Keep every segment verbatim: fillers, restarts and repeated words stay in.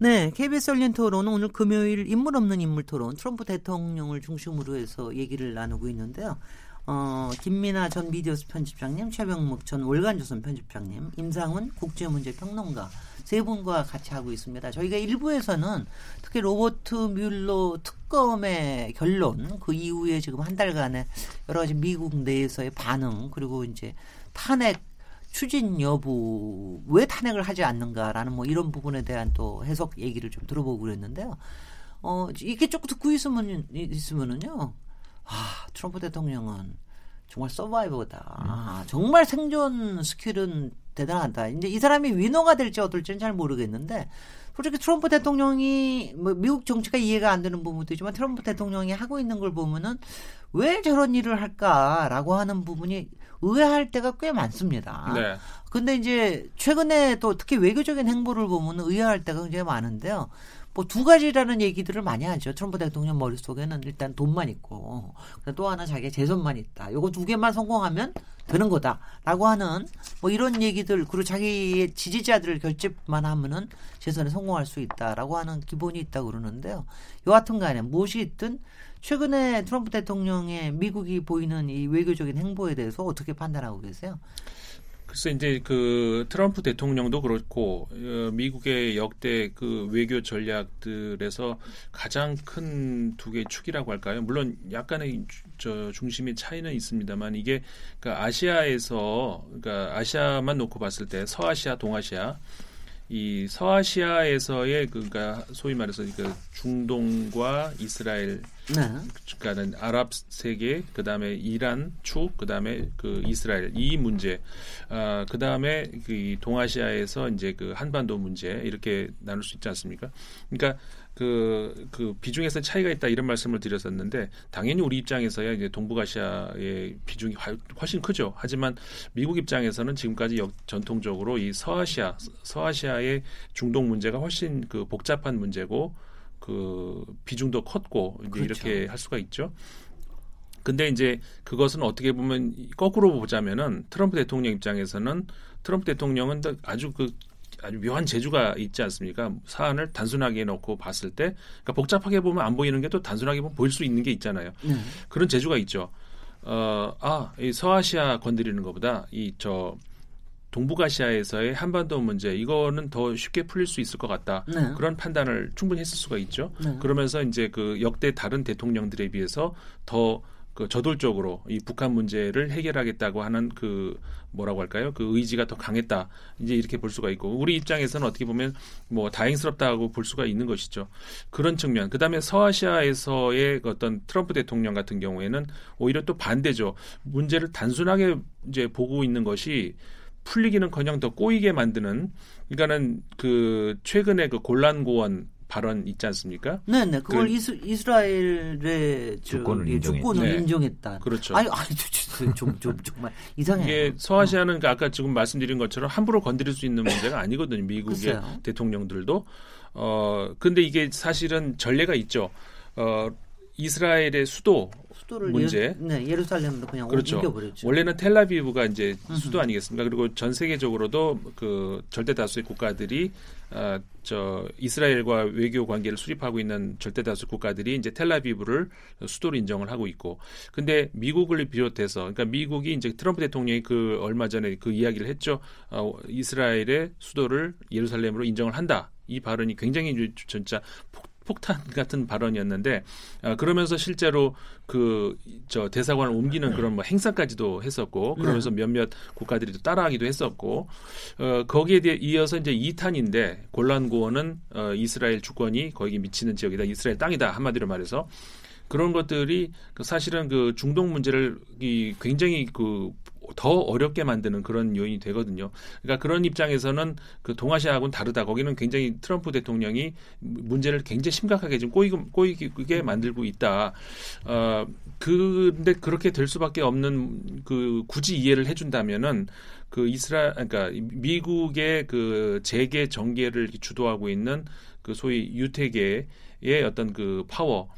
네, 케이비에스 열린 토론은 오늘 금요일 인물 없는 인물 토론, 트럼프 대통령을 중심으로 해서 얘기를 나누고 있는데요. 어, 김민아 전 미디어스 편집장님, 최병목 전 월간조선 편집장님, 임상훈 국제문제평론가 세 분과 같이 하고 있습니다. 저희가 일부에서는 특히 로버트 뮬러 특검의 결론, 그 이후에 지금 한 달간의 여러 가지 미국 내에서의 반응, 그리고 이제 탄핵 추진 여부, 왜 탄핵을 하지 않는가라는 뭐 이런 부분에 대한 또 해석 얘기를 좀 들어보고 그랬는데요. 어, 이게 조금 듣고 있으면, 있으면은요. 아, 트럼프 대통령은 정말 서바이버다. 아, 정말 생존 스킬은 대단하다. 이제 이 사람이 위너가 될지 어떨지는 잘 모르겠는데, 솔직히 트럼프 대통령이, 뭐 미국 정치가 이해가 안 되는 부분도 있지만 트럼프 대통령이 하고 있는 걸 보면은 왜 저런 일을 할까라고 하는 부분이 의아할 때가 꽤 많습니다. 네. 근데 이제 최근에 또 특히 외교적인 행보를 보면 의아할 때가 굉장히 많은데요. 뭐 두 가지라는 얘기들을 많이 하죠. 트럼프 대통령 머릿속에는 일단 돈만 있고 또 하나 자기의 재선만 있다. 요거 두 개만 성공하면 되는 거다라고 하는 뭐 이런 얘기들, 그리고 자기의 지지자들 결집만 하면은 재선에 성공할 수 있다라고 하는 기본이 있다고 그러는데요. 여하튼 간에 무엇이 있든 최근에 트럼프 대통령의 미국이 보이는 이 외교적인 행보에 대해서 어떻게 판단하고 계세요? 글쎄 이제 그 트럼프 대통령도 그렇고 미국의 역대 그 외교 전략들에서 가장 큰 두 개의 축이라고 할까요? 물론 약간의 저 중심의 차이는 있습니다만 이게 그러니까 아시아에서 그러니까 아시아만 놓고 봤을 때 서아시아, 동아시아 이 서아시아에서의 그러니까 소위 말해서 그러니까 중동과 이스라엘 네. 그러니까는 아랍 세계, 그 다음에 이란 축, 그 다음에 그 이스라엘 이 문제, 아, 그 다음에 그 동아시아에서 이제 그 한반도 문제 이렇게 나눌 수 있지 않습니까? 그러니까 그, 그 비중에서 차이가 있다 이런 말씀을 드렸었는데 당연히 우리 입장에서야 이제 동북아시아의 비중이 훨씬 크죠. 하지만 미국 입장에서는 지금까지 역, 전통적으로 이 서아시아, 서아시아의 중동 문제가 훨씬 그 복잡한 문제고. 그 비중도 컸고 이제 그렇죠. 이렇게 할 수가 있죠. 근데 이제 그것은 어떻게 보면 거꾸로 보자면은 트럼프 대통령 입장에서는 트럼프 대통령은 아주 그 아주 묘한 재주가 있지 않습니까? 사안을 단순하게 놓고 봤을 때, 그러니까 복잡하게 보면 안 보이는 게 또 단순하게 보면 보일 수 있는 게 있잖아요. 네. 그런 재주가 있죠. 어, 아, 이 서아시아 건드리는 것보다 이 저 동북아시아에서의 한반도 문제 이거는 더 쉽게 풀릴 수 있을 것 같다. 네. 그런 판단을 충분히 했을 수가 있죠. 네. 그러면서 이제 그 역대 다른 대통령들에 비해서 더 그 저돌적으로 이 북한 문제를 해결하겠다고 하는 그 뭐라고 할까요? 그 의지가 더 강했다. 이제 이렇게 볼 수가 있고 우리 입장에서는 어떻게 보면 뭐 다행스럽다고 볼 수가 있는 것이죠. 그런 측면. 그다음에 서아시아에서의 어떤 트럼프 대통령 같은 경우에는 오히려 또 반대죠. 문제를 단순하게 이제 보고 있는 것이 풀리기는커녕 더 꼬이게 만드는, 그러니까는 그 최근에 그 곤란고원 발언 있지 않습니까? 네, 네, 그걸 그, 이스, 이스라엘의 주권을, 저, 주권을 네. 인정했다. 그렇죠. 아니, 아니, 좀, 좀, 좀 정말 이상해요. 이게 서아시아는 어. 아까 지금 말씀드린 것처럼 함부로 건드릴 수 있는 문제가 아니거든요. 미국의 글쎄요. 대통령들도. 어, 근데 이게 사실은 전례가 있죠. 어, 이스라엘의 수도. 수도를 문제. 예, 네, 예루살렘도 그냥 그렇죠. 옮겨버렸죠. 원래는 텔아비브가 이제 수도 아니겠습니까? 그리고 전 세계적으로도 그 절대 다수의 국가들이 어, 저 이스라엘과 외교 관계를 수립하고 있는 절대 다수 국가들이 이제 텔아비브를 수도로 인정을 하고 있고, 근데 미국을 비롯해서, 그러니까 미국이 이제 트럼프 대통령이 그 얼마 전에 그 이야기를 했죠. 어, 이스라엘의 수도를 예루살렘으로 인정을 한다. 이 발언이 굉장히 진짜 폭. 폭탄 같은 발언이었는데 어, 그러면서 실제로 그 저 대사관을 옮기는 그런 뭐 행사까지도 했었고 그러면서 몇몇 국가들이 또 따라하기도 했었고 어, 거기에 대해 이어서 이제 이 탄인데 골란고원은 어, 이스라엘 주권이 거기 미치는 지역이다, 이스라엘 땅이다, 한마디로 말해서 그런 것들이 사실은 그 중동 문제를 이 굉장히 그 더 어렵게 만드는 그런 요인이 되거든요. 그러니까 그런 입장에서는 그 동아시아하고는 다르다. 거기는 굉장히 트럼프 대통령이 문제를 굉장히 심각하게 좀 꼬이고, 꼬이게 만들고 있다. 어, 그런데 그렇게 될 수밖에 없는 그 굳이 이해를 해준다면은 그 이스라, 그러니까 미국의 그 재계 정계를 주도하고 있는 그 소위 유태계의 어떤 그 파워.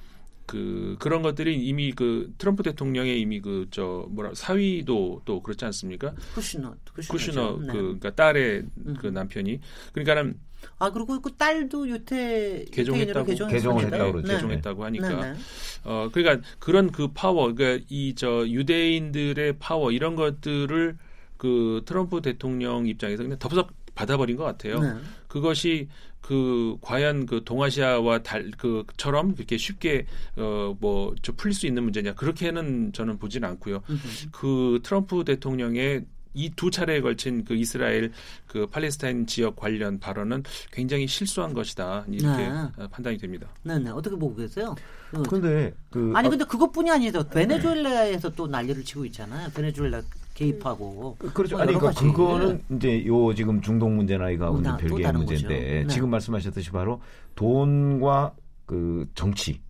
그 그런 것들이 이미 그 트럼프 대통령의 이미 그 저 뭐라 사위도 또 그렇지 않습니까? 쿠시너, 쿠시너 네. 그 그러니까 딸의 음. 그 남편이 그러니까는 아 그리고 그 딸도 유태 개종했다고 개종했다고 네. 개종했다고 하니까 네, 네. 어 그러니까 그런 그 파워 그러니까 이 저 유대인들의 파워 이런 것들을 그 트럼프 대통령 입장에서 그냥 덥석 받아버린 것 같아요. 네. 그것이 그 과연 그 동아시아와 달 그처럼 그렇게 쉽게 어 뭐 저 풀릴 수 있는 문제냐 그렇게는 저는 보진 않고요. 음흠. 그 트럼프 대통령의 이 두 차례에 걸친 그 이스라엘 그 팔레스타인 지역 관련 발언은 굉장히 실수한 것이다 이렇게 네. 판단이 됩니다. 네네 어떻게 보고 계세요? 그런데 그 아니 근데 그것뿐이 아니라 베네수엘라에서 또 난리를 치고 있잖아요. 베네수엘라 개입하고 그렇죠. 아니 그러니까 그거는 네. 이제 요 지금 중동 문제나 이거하고는 어, 별개의 문제인데 네. 지금 말씀하셨듯이 바로 돈과 그 정치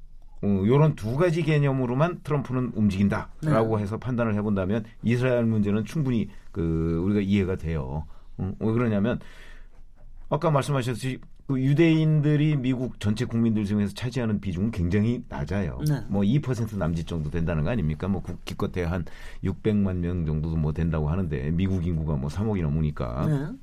이런 음, 두 가지 개념으로만 트럼프는 움직인다라고 네. 해서 판단을 해본다면 이스라엘 문제는 충분히 그 우리가 이해가 돼요. 음, 왜 그러냐면 아까 말씀하셨듯이 그 유대인들이 미국 전체 국민들 중에서 차지하는 비중은 굉장히 낮아요. 네. 뭐 이 퍼센트 남짓 정도 된다는 거 아닙니까? 뭐 기껏해 한 육백만 명 정도도 뭐 된다고 하는데 미국 인구가 뭐 삼억이 넘으니까. 네.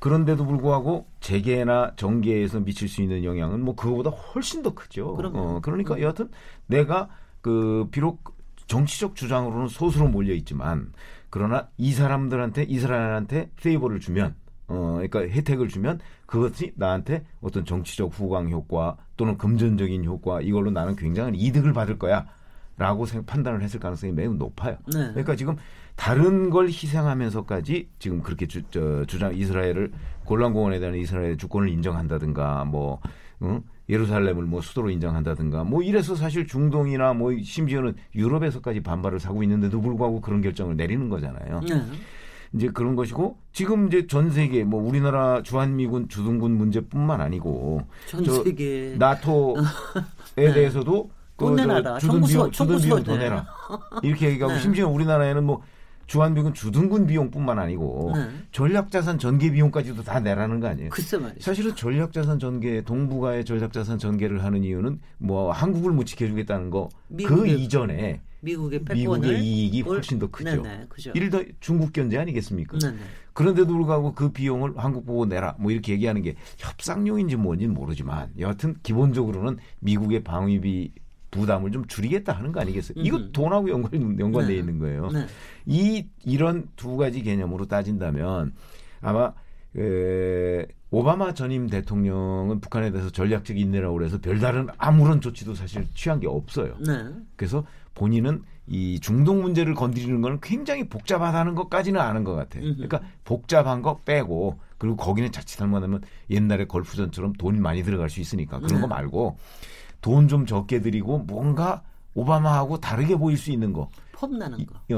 그런데도 불구하고 재계나 정계에서 미칠 수 있는 영향은 뭐 그거보다 훨씬 더 크죠. 어, 그러니까 여하튼 내가 그 비록 정치적 주장으로는 소수로 몰려 있지만 그러나 이 사람들한테 이스라엘한테 페이버를 주면 어, 그러니까 혜택을 주면 그것이 나한테 어떤 정치적 후광 효과 또는 금전적인 효과 이걸로 나는 굉장한 이득을 받을 거야라고 판단을 했을 가능성이 매우 높아요. 네. 그러니까 지금 다른 걸 희생하면서까지 지금 그렇게 주, 저, 주장 이스라엘을 골란공원에 대한 이스라엘의 주권을 인정한다든가 뭐 응? 예루살렘을 뭐 수도로 인정한다든가 뭐 이래서 사실 중동이나 뭐 심지어는 유럽에서까지 반발을 사고 있는데도 불구하고 그런 결정을 내리는 거잖아요. 네. 이제 그런 것이고 지금 이제 전 세계 뭐 우리나라 주한미군 주둔군 문제뿐만 아니고 전 세계 나토에 네. 대해서도 돈 내놔라 주둔비용 주둔비용 더 내라 이렇게 얘기하고 네. 심지어 우리나라에는 뭐 주한미군 주둔군 비용뿐만 아니고 네. 전략자산 전개 비용까지도 다 내라는 거 아니에요? 글쎄 말이죠. 사실은 전략자산 전개 동북아의 전략자산 전개를 하는 이유는 뭐 한국을 못 지켜주겠다는 거 그 이전에. 미국의, 미국의 이익이 훨씬 더 크죠. 네네, 그죠. 예를 들어 중국 견제 아니겠습니까? 네네. 그런데도 불구하고 그 비용을 한국 보고 내라 뭐 이렇게 얘기하는 게 협상용인지 뭔지는 모르지만 여하튼 기본적으로는 미국의 방위비 부담을 좀 줄이겠다 하는 거 아니겠어요? 음흠. 이거 돈하고 연관, 연관되어 네. 있는 거예요. 네. 이, 이런 두 가지 개념으로 따진다면 아마 에, 오바마 전임 대통령은 북한에 대해서 전략적 인내라고 그래서 별다른 아무런 조치도 사실 취한 게 없어요. 네. 그래서 본인은 이 중동 문제를 건드리는 건 굉장히 복잡하다는 것까지는 아는 것 같아요. 그러니까 복잡한 거 빼고 그리고 거기는 자칫 잘못하면 옛날에 걸프전처럼 돈 많이 들어갈 수 있으니까 그런 네. 거 말고 돈 좀 적게 드리고 뭔가 오바마하고 다르게 보일 수 있는 거. 폼나는 거. 이,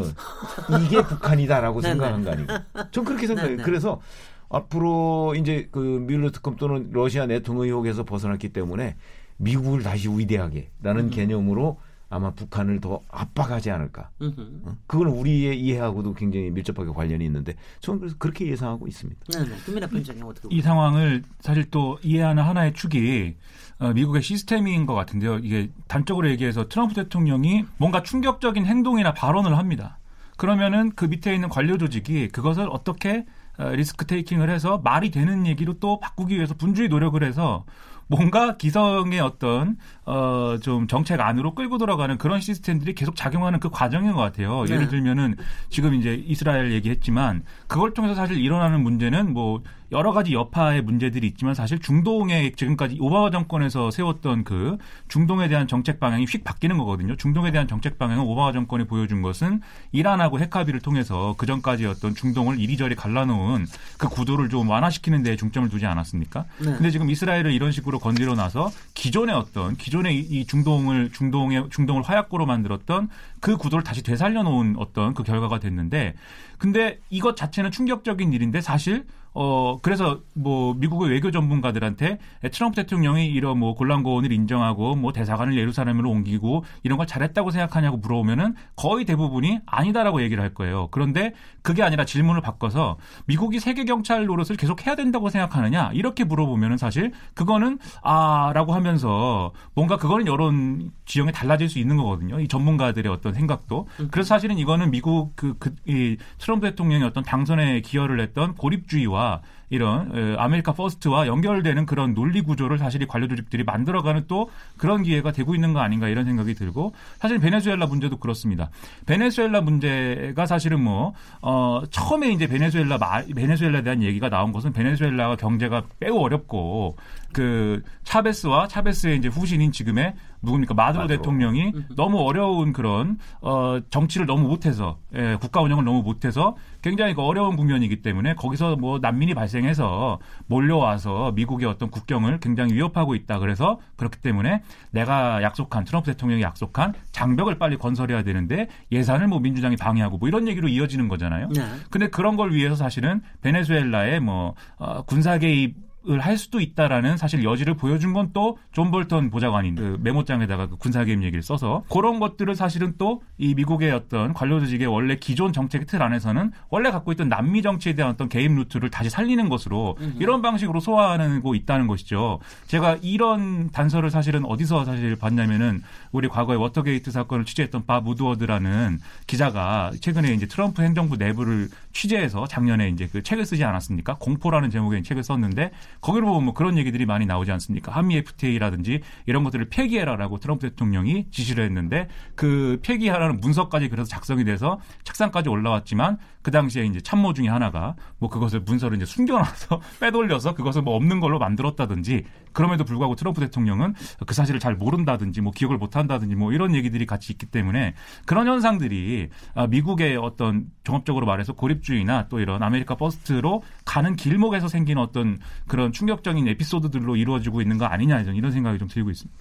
이게 북한이다라고 생각한 거 아니에요. 전 그렇게 생각해요. 네네. 그래서 앞으로 이제 그 뮬러 특검 또는 러시아 내통 의혹에서 벗어났기 때문에 미국을 다시 위대하게라는 음. 개념으로 아마 북한을 더 압박하지 않을까. 어? 그건 우리의 이해하고도 굉장히 밀접하게 관련이 있는데 저는 그래서 그렇게 예상하고 있습니다. 이, 이 상황을 사실 또 이해하는 하나의 축이 어, 미국의 시스템인 것 같은데요. 이게 단적으로 얘기해서 트럼프 대통령이 뭔가 충격적인 행동이나 발언을 합니다. 그러면은 그 밑에 있는 관료 조직이 그것을 어떻게 리스크 테이킹을 해서 말이 되는 얘기로 또 바꾸기 위해서 분주히 노력을 해서 뭔가 기성의 어떤 어, 좀 정책 안으로 끌고 들어가는 그런 시스템들이 계속 작용하는 그 과정인 것 같아요. 네. 예를 들면은 지금 이제 이스라엘 얘기했지만 그걸 통해서 사실 일어나는 문제는 뭐 여러 가지 여파의 문제들이 있지만 사실 중동의 지금까지 오바마 정권에서 세웠던 그 중동에 대한 정책 방향이 휙 바뀌는 거거든요. 중동에 대한 정책 방향은 오바마 정권이 보여준 것은 이란하고 핵합의를 통해서 그전까지 어떤 중동을 이리저리 갈라놓은 그 구도를 좀 완화시키는 데에 중점을 두지 않았습니까? 네. 근데 지금 이스라엘을 이런 식으로 건드려 놔서 기존의 어떤 기존의 이 중동을 중동의 중동을 화약고로 만들었던 그 구도를 다시 되살려 놓은 어떤 그 결과가 됐는데, 근데 이것 자체는 충격적인 일인데 사실 어 그래서 뭐 미국의 외교 전문가들한테 트럼프 대통령이 이런 뭐 곤란고원을 인정하고 뭐 대사관을 예루살렘으로 옮기고 이런 걸 잘했다고 생각하냐고 물어보면은 거의 대부분이 아니다라고 얘기를 할 거예요. 그런데 그게 아니라 질문을 바꿔서 미국이 세계 경찰 노릇을 계속 해야 된다고 생각하느냐 이렇게 물어보면은 사실 그거는 아라고 하면서 뭔가 그거는 여론 지형이 달라질 수 있는 거거든요. 이 전문가들의 어떤 생각도. 그래서 사실은 이거는 미국 그, 그 이 트럼프 대통령이 어떤 당선에 기여를 했던 고립주의와 이런 아메리카 퍼스트와 연결되는 그런 논리 구조를 사실 이 관료 조직들이 만들어가는 또 그런 기회가 되고 있는 거 아닌가 이런 생각이 들고, 사실 베네수엘라 문제도 그렇습니다. 베네수엘라 문제가 사실은 뭐 어, 처음에 이제 베네수엘라 베네수엘라에 대한 얘기가 나온 것은 베네수엘라가 경제가 매우 어렵고 그 차베스와 차베스의 이제 후신인 지금의 누굽니까 마두로, 마두로 대통령이 너무 어려운 그런 어, 정치를 너무 못해서 예, 국가 운영을 너무 못해서 굉장히 그 어려운 국면이기 때문에 거기서 뭐 난민이 발생해서 몰려와서 미국의 어떤 국경을 굉장히 위협하고 있다. 그래서 그렇기 때문에 내가 약속한 트럼프 대통령이 약속한 장벽을 빨리 건설해야 되는데 예산을 뭐 민주당이 방해하고 뭐 이런 얘기로 이어지는 거잖아요. 네. 근데 그런 걸 위해서 사실은 베네수엘라의 뭐 어, 군사 개입 을 할 수도 있다라는 사실 여지를 보여준 건 또 존 볼턴 보좌관인 그 메모장에다가 그 군사개입 얘기를 써서 그런 것들을 사실은 또 이 미국의 어떤 관료조직의 원래 기존 정책 틀 안에서는 원래 갖고 있던 남미 정치에 대한 어떤 개입 루트를 다시 살리는 것으로 이런 방식으로 소화하고 있다는 것이죠. 제가 이런 단서를 사실은 어디서 사실 봤냐면은 우리 과거에 워터게이트 사건을 취재했던 밥 우드워드라는 기자가 최근에 이제 트럼프 행정부 내부를 취재해서 작년에 이제 그 책을 쓰지 않았습니까? 공포라는 제목의 책을 썼는데 거기로 보면 뭐 그런 얘기들이 많이 나오지 않습니까? 한미 에프티에이라든지 이런 것들을 폐기해라라고 트럼프 대통령이 지시를 했는데 그 폐기하라는 문서까지 그래서 작성이 돼서 책상까지 올라왔지만 그 당시에 이제 참모 중에 하나가 뭐 그것을 문서를 이제 숨겨놔서 빼돌려서 그것을 뭐 없는 걸로 만들었다든지 그럼에도 불구하고 트럼프 대통령은 그 사실을 잘 모른다든지 뭐 기억을 못한다든지 뭐 이런 얘기들이 같이 있기 때문에 그런 현상들이 미국의 어떤 종합적으로 말해서 고립주의나 또 이런 아메리카 퍼스트로 가는 길목에서 생긴 어떤 그런 충격적인 에피소드들로 이루어지고 있는 거 아니냐 이런 생각이 좀 들고 있습니다.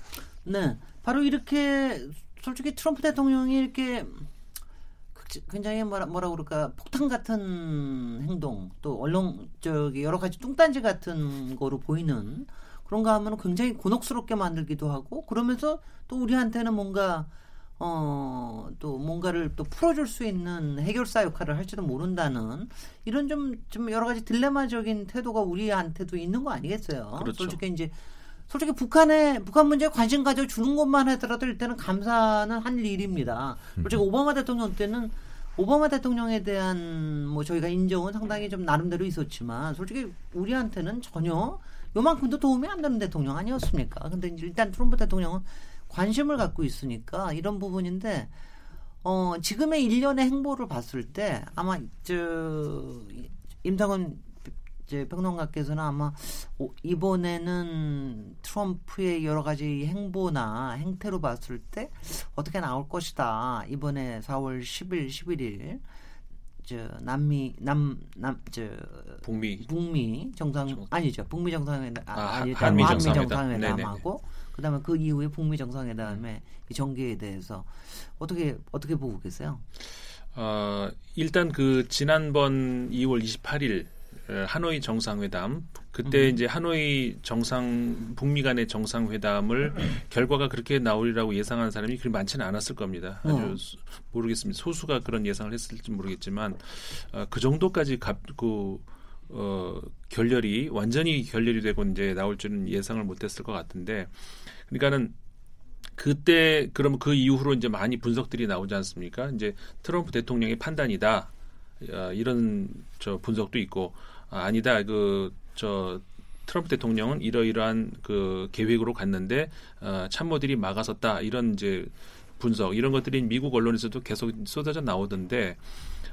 네, 바로 이렇게 솔직히 트럼프 대통령이 이렇게 굉장히 뭐라, 뭐라 그럴까 폭탄 같은 행동 또 언론 저기 여러 가지 뚱딴지 같은 거로 보이는 그런가 하면 굉장히 곤혹스럽게 만들기도 하고 그러면서 또 우리한테는 뭔가 어, 또 뭔가를 또 풀어줄 수 있는 해결사 역할을 할지도 모른다는 이런 좀, 좀 여러 가지 딜레마적인 태도가 우리한테도 있는 거 아니겠어요? 그렇죠. 솔직히 이제 솔직히 북한에 북한 문제에 관심 가져 주는 것만 하더라도 일단은 감사는 한 일입니다. 솔직히 음. 오바마 대통령 때는 오바마 대통령에 대한 뭐 저희가 인정은 상당히 좀 나름대로 있었지만 솔직히 우리한테는 전혀 요만큼도 도움이 안 되는 대통령 아니었습니까? 근데 이제 일단 트럼프 대통령은 관심을 갖고 있으니까 이런 부분인데 어, 지금의 일련의 행보를 봤을 때 아마 저 임상훈 평론가께서는 아마 이번에는 트럼프의 여러 가지 행보나 행태로 봤을 때 어떻게 나올 것이다. 이번에 사월 십일, 십일일 저 남미 남 남 저 북미 북미 정상 정, 아니죠. 북미 정상회담 아, 아니 한미 정상회담하고 그다음에 그 이후에 북미 정상회담의 이 전개에 대해서 어떻게 어떻게 보고 계세요? 어, 일단 그 지난번 이월 이십팔일 하노이 정상회담 그때 음. 이제 하노이 정상 북미 간의 정상회담을 음. 결과가 그렇게 나오리라고 예상하는 사람이 그리 많지는 않았을 겁니다. 아주 음. 수, 모르겠습니다. 소수가 그런 예상을 했을지 모르겠지만 어, 그 정도까지 갚고 어, 결렬이 완전히 결렬이 되고 이제 나올 줄은 예상을 못했을 것 같은데, 그러니까는 그때 그럼 그 이후로 이제 많이 분석들이 나오지 않습니까? 이제 트럼프 대통령의 판단이다 어, 이런 저 분석도 있고 아, 아니다 그 저 트럼프 대통령은 이러이러한 그 계획으로 갔는데 어, 참모들이 막아섰다 이런 이제 분석 이런 것들이 미국 언론에서도 계속 쏟아져 나오던데.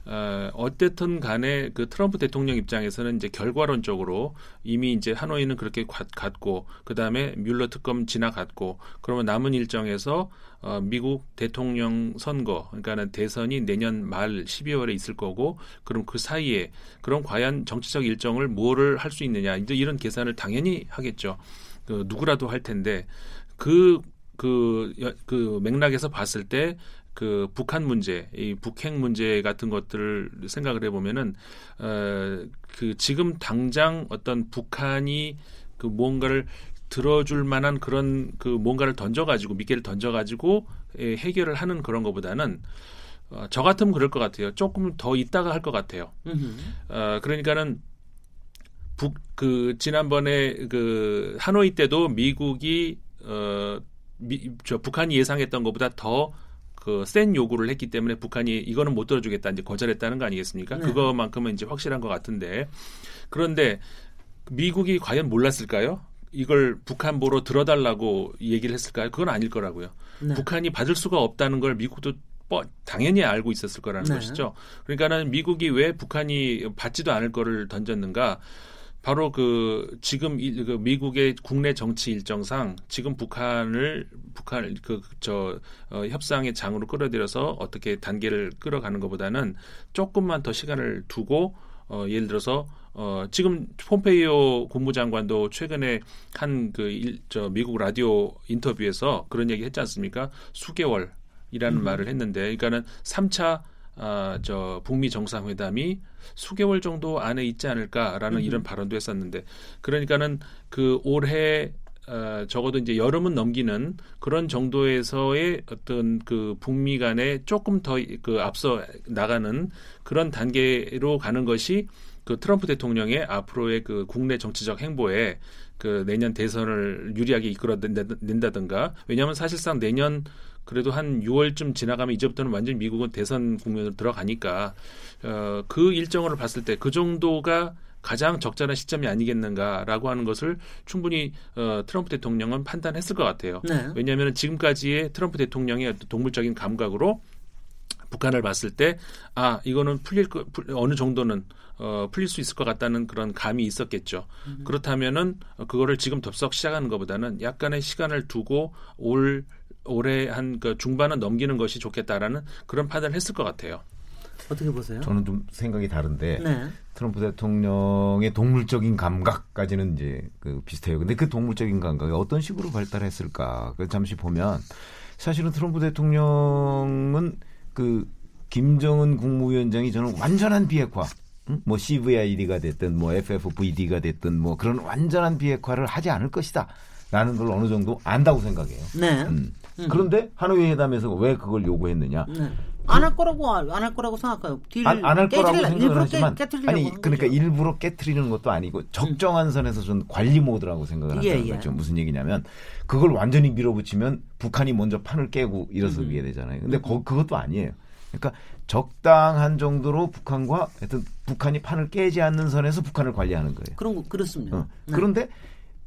어, 어쨌든 간에 그 트럼프 대통령 입장에서는 이제 결과론적으로 이미 이제 하노이는 그렇게 가, 갔고 그 다음에 뮬러 특검 지나갔고 그러면 남은 일정에서 어, 미국 대통령 선거 그러니까는 대선이 내년 말 십이월에 있을 거고 그럼 그 사이에 그럼 과연 정치적 일정을 뭐를 할 수 있느냐 이제 이런 계산을 당연히 하겠죠. 그 누구라도 할 텐데 그, 그, 그 맥락에서 봤을 때 그 북한 문제, 이 북핵 문제 같은 것들을 생각을 해보면은 어, 그 지금 당장 어떤 북한이 그 무언가를 들어줄 만한 그런 그 뭔가를 던져가지고 미끼를 던져가지고 예, 해결을 하는 그런 것보다는 어, 저 같으면 그럴 것 같아요. 조금 더 있다가 할 것 같아요. 어, 그러니까는 북, 그 지난번에 그 하노이 때도 미국이 어, 미, 저 북한이 예상했던 것보다 더 그 센 요구를 했기 때문에 북한이 이거는 못 들어주겠다 이제 거절했다는 거 아니겠습니까? 네. 그거만큼은 이제 확실한 것 같은데 그런데 미국이 과연 몰랐을까요? 이걸 북한 보러 들어달라고 얘기를 했을까요? 그건 아닐 거라고요. 네. 북한이 받을 수가 없다는 걸 미국도 뭐 당연히 알고 있었을 거라는 네. 것이죠. 그러니까는 미국이 왜 북한이 받지도 않을 거를 던졌는가? 바로 그 지금 이, 그 미국의 국내 정치 일정상 지금 북한을 북한 그 저 어, 협상의 장으로 끌어들여서 어떻게 단계를 끌어가는 것보다는 조금만 더 시간을 두고 어, 예를 들어서 어, 지금 폼페이오 국무장관도 최근에 한 그 저 미국 라디오 인터뷰에서 그런 얘기 했지 않습니까? 수개월이라는 음. 말을 했는데, 그러니까는 삼 차 아, 저 북미 정상회담이 수개월 정도 안에 있지 않을까라는 음. 이런 발언도 했었는데, 그러니까는 그 올해 어, 적어도 이제 여름은 넘기는 그런 정도에서의 어떤 그 북미 간에 조금 더 그 앞서 나가는 그런 단계로 가는 것이 그 트럼프 대통령의 앞으로의 그 국내 정치적 행보에 그 내년 대선을 유리하게 이끌어낸다든가, 왜냐하면 사실상 내년 그래도 한 유월쯤 지나가면 이제부터는 완전히 미국은 대선 국면으로 들어가니까 어, 그 일정을 봤을 때 그 정도가 가장 적절한 시점이 아니겠는가라고 하는 것을 충분히 어, 트럼프 대통령은 판단했을 것 같아요. 네. 왜냐하면 지금까지의 트럼프 대통령의 동물적인 감각으로 북한을 봤을 때 아, 이거는 풀릴 거, 어느 정도는 어, 풀릴 수 있을 것 같다는 그런 감이 있었겠죠. 음. 그렇다면은 그거를 지금 덥석 시작하는 것보다는 약간의 시간을 두고 올 올해 한 그 중반은 넘기는 것이 좋겠다라는 그런 판단을 했을 것 같아요. 어떻게 보세요? 저는 좀 생각이 다른데 네. 트럼프 대통령의 동물적인 감각까지는 이제 그 비슷해요. 근데 그 동물적인 감각이 어떤 식으로 발달했을까? 그 잠시 보면 사실은 트럼프 대통령은 그 김정은 국무위원장이 저는 완전한 비핵화, 응? 뭐 씨브이아이디가 됐든 뭐 에프에프브이디가 됐든 뭐 그런 완전한 비핵화를 하지 않을 것이다. 라는 걸 어느 정도 안다고 생각해요. 네. 음. 음. 그런데 하노이 회담에서 왜 그걸 요구하느냐? 네. 안 할 거라고 안 할 거라고 생각해요. 안 안 할 거라고 생각을 하지만 아니 그러니까 거죠. 일부러 깨트리는 것도 아니고 적정한 선에서 좀 관리 모드라고 생각을 한다는 예, 거죠. 예. 무슨 얘기냐면 그걸 완전히 밀어붙이면 북한이 먼저 판을 깨고 일어서게 음. 되잖아요. 근데 음. 거, 그것도 아니에요. 그러니까 적당한 정도로 북한과 하여튼 북한이 판을 깨지 않는 선에서 북한을 관리하는 거예요. 그런 거 그렇습니다. 어. 네. 그런데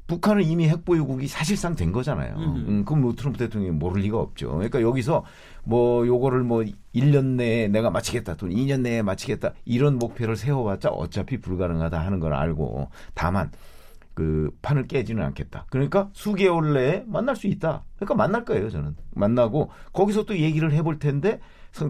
북한은 이미 핵보유국이 사실상 된 거잖아요. 음. 음, 그럼 뭐 트럼프 대통령이 모를 리가 없죠. 그러니까 여기서 뭐 요거를 뭐 일 년 내에 내가 마치겠다 또는 이 년 내에 마치겠다 이런 목표를 세워봤자 어차피 불가능하다 하는 걸 알고 다만 그 판을 깨지는 않겠다. 그러니까 수개월 내에 만날 수 있다. 그러니까 만날 거예요. 저는 만나고 거기서 또 얘기를 해볼 텐데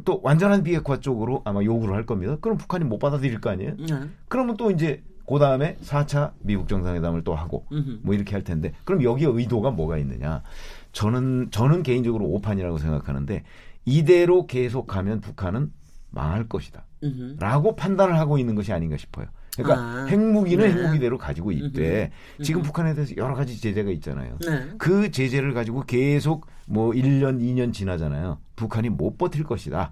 또 완전한 비핵화 쪽으로 아마 요구를 할 겁니다. 그럼 북한이 못 받아들일 거 아니에요. 음. 그러면 또 이제 그 다음에 사 차 미국 정상회담을 또 하고 뭐 이렇게 할 텐데 그럼 여기에 의도가 뭐가 있느냐? 저는 저는 개인적으로 오판이라고 생각하는데 이대로 계속 가면 북한은 망할 것이다 으흠. 라고 판단을 하고 있는 것이 아닌가 싶어요. 그러니까 아, 핵무기는 네. 핵무기대로 가지고 있대. 으흠. 지금 으흠. 북한에 대해서 여러 가지 제재가 있잖아요. 네. 그 제재를 가지고 계속 뭐 일 년, 이 년 지나잖아요. 북한이 못 버틸 것이다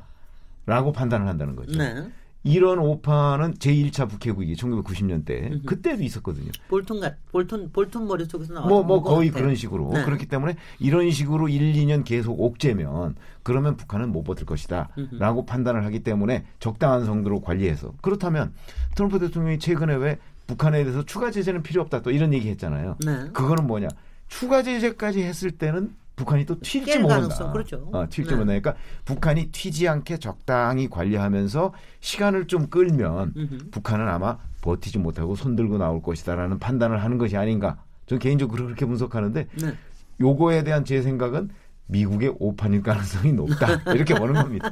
라고 판단을 한다는 거죠. 네. 이런 오판은 제일 차 북핵위기 천구백구십 년대 그때도 있었거든요. 볼튼 같 볼튼 볼튼 머리 쪽에서 나왔던 뭐, 뭐 거의 같아요. 그런 식으로 네. 그렇기 때문에 이런 식으로 일, 이 년 계속 옥죄면 그러면 북한은 못 버틸 것이다라고 음흠. 판단을 하기 때문에 적당한 정도로 관리해서 그렇다면 트럼프 대통령이 최근에 왜 북한에 대해서 추가 제재는 필요 없다 또 이런 얘기했잖아요. 네. 그거는 뭐냐 추가 제재까지 했을 때는 북한이 또 튈지 모른다. 그렇죠. 어, 튈지 네. 모른다니까 북한이 튀지 않게 적당히 관리하면서 시간을 좀 끌면 음흠. 북한은 아마 버티지 못하고 손들고 나올 것이다라는 판단을 하는 것이 아닌가. 저는 개인적으로 그렇게 분석하는데 네. 요거에 대한 제 생각은 미국의 오판일 가능성이 높다. 이렇게 보는 겁니다.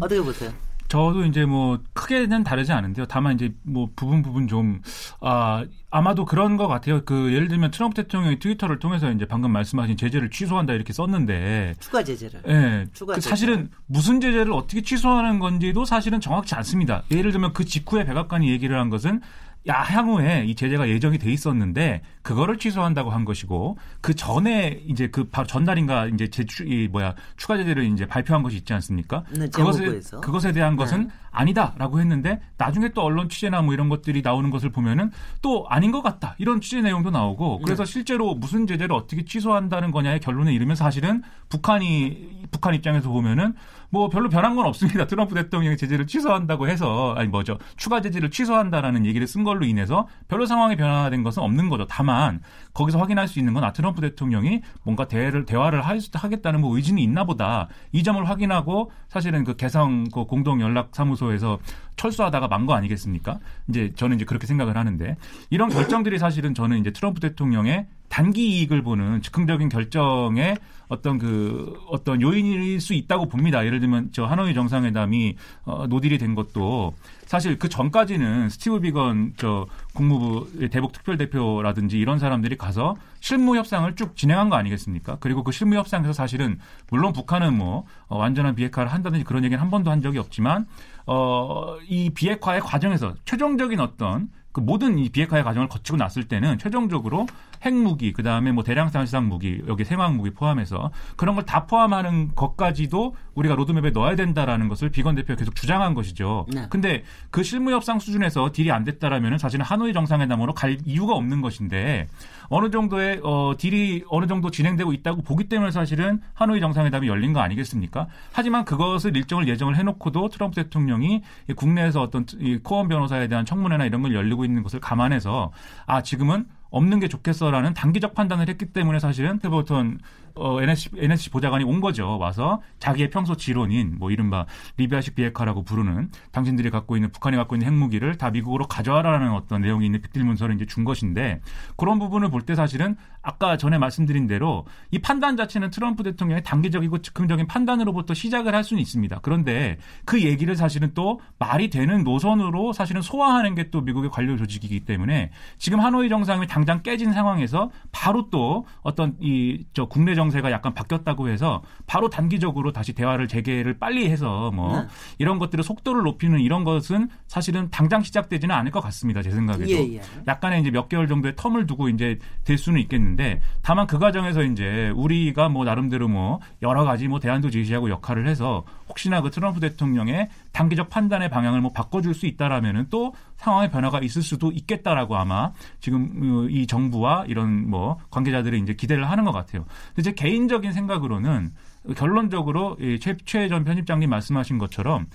어떻게 보세요? 저도 이제 뭐 크게는 다르지 않은데요. 다만 이제 뭐 부분 부분 좀 아, 아마도 그런 것 같아요. 그 예를 들면 트럼프 대통령이 트위터를 통해서 이제 방금 말씀하신 제재를 취소한다 이렇게 썼는데 추가 제재를. 예. 네, 추가 그 제재. 사실은 무슨 제재를 어떻게 취소하는 건지도 사실은 정확치 않습니다. 예를 들면 그 직후에 백악관이 얘기를 한 것은 야, 향후에 이 제재가 예정이 돼 있었는데 그거를 취소한다고 한 것이고 그 전에 이제 그 바로 전날인가 이제 제추 이 뭐야 추가 제재를 이제 발표한 것이 있지 않습니까? 네, 그것에 그것에 대한 것은 네. 아니다라고 했는데 나중에 또 언론 취재나 뭐 이런 것들이 나오는 것을 보면은 또 아닌 것 같다 이런 취재 내용도 나오고 그래서 네. 실제로 무슨 제재를 어떻게 취소한다는 거냐의 결론에 이르면 사실은 북한이 북한 입장에서 보면은 뭐 별로 변한 건 없습니다. 트럼프 대통령이 제재를 취소한다고 해서 아니 뭐죠 추가 제재를 취소한다라는 얘기를 쓴 걸로 인해서 별로 상황이 변화된 것은 없는 거죠. 다만 거기서 확인할 수 있는 건 아, 트럼프 대통령이 뭔가 대화를 대화를 하, 하겠다는 뭐 의지는 있나 보다 이 점을 확인하고 사실은 그 개성 그 공동 연락 사무소에서 철수하다가 만 거 아니겠습니까? 이제 저는 이제 그렇게 생각을 하는데 이런 결정들이 사실은 저는 이제 트럼프 대통령의 단기 이익을 보는 즉흥적인 결정의 어떤 그 어떤 요인일 수 있다고 봅니다. 예를 들면 저 하노이 정상회담이 어, 노딜이 된 것도 사실 그 전까지는 스티브 비건 저 국무부 대북 특별대표라든지 이런 사람들이 가서 실무 협상을 쭉 진행한 거 아니겠습니까? 그리고 그 실무 협상에서 사실은 물론 북한은 뭐 어, 완전한 비핵화를 한다든지 그런 얘기는 한 번도 한 적이 없지만 어, 이 비핵화의 과정에서 최종적인 어떤 그 모든 이 비핵화의 과정을 거치고 났을 때는 최종적으로 핵무기, 그 다음에 뭐 대량살상 무기, 여기 생화학 무기 포함해서 그런 걸 다 포함하는 것까지도 우리가 로드맵에 넣어야 된다라는 것을 비건 대표가 계속 주장한 것이죠. 네. 근데 그 실무 협상 수준에서 딜이 안 됐다라면은 사실은 하노이 정상회담으로 갈 이유가 없는 것인데 어느 정도의 어, 딜이 어느 정도 진행되고 있다고 보기 때문에 사실은 하노이 정상회담이 열린 거 아니겠습니까? 하지만 그것을 일정을 예정을 해놓고도 트럼프 대통령이 국내에서 어떤 이 코언 변호사에 대한 청문회나 이런 걸 열리고 있는 것을 감안해서 아 지금은 없는 게 좋겠어라는 단기적 판단을 했기 때문에 사실은 보통 어, 엔에스씨 보좌관이 온 거죠. 와서 자기의 평소 지론인 뭐 이른바 리비아식 비핵화라고 부르는 당신들이 갖고 있는 북한이 갖고 있는 핵무기를 다 미국으로 가져와라라는 어떤 내용이 있는 빅딜 문서를 이제 준 것인데 그런 부분을 볼 때 사실은 아까 전에 말씀드린 대로 이 판단 자체는 트럼프 대통령의 단기적이고 즉흥적인 판단으로부터 시작을 할 수는 있습니다. 그런데 그 얘기를 사실은 또 말이 되는 노선으로 사실은 소화하는 게 또 미국의 관료 조직이기 때문에 지금 하노이 정상이 당장 깨진 상황에서 바로 또 어떤 이 저 국내 정세가 약간 바뀌었다고 해서 바로 단기적으로 다시 대화를 재개를 빨리 해서 뭐 네. 이런 것들의 속도를 높이는 이런 것은 사실은 당장 시작되지는 않을 것 같습니다. 제 생각에도 예, 예. 약간의 이제 몇 개월 정도의 텀을 두고 이제 될 수는 있겠는데 다만 그 과정에서 이제 우리가 뭐 나름대로 뭐 여러 가지 뭐 대안도 제시하고 역할을 해서 혹시나 그 트럼프 대통령의 단기적 판단의 방향을 뭐 바꿔줄 수 있다라면은 또 상황의 변화가 있을 수도 있겠다라고 아마 지금 이 정부와 이런 뭐 관계자들이 이제 기대를 하는 것 같아요. 근데 제 개인적인 생각으로는 결론적으로 최, 최 전 편집장님 말씀하신 것처럼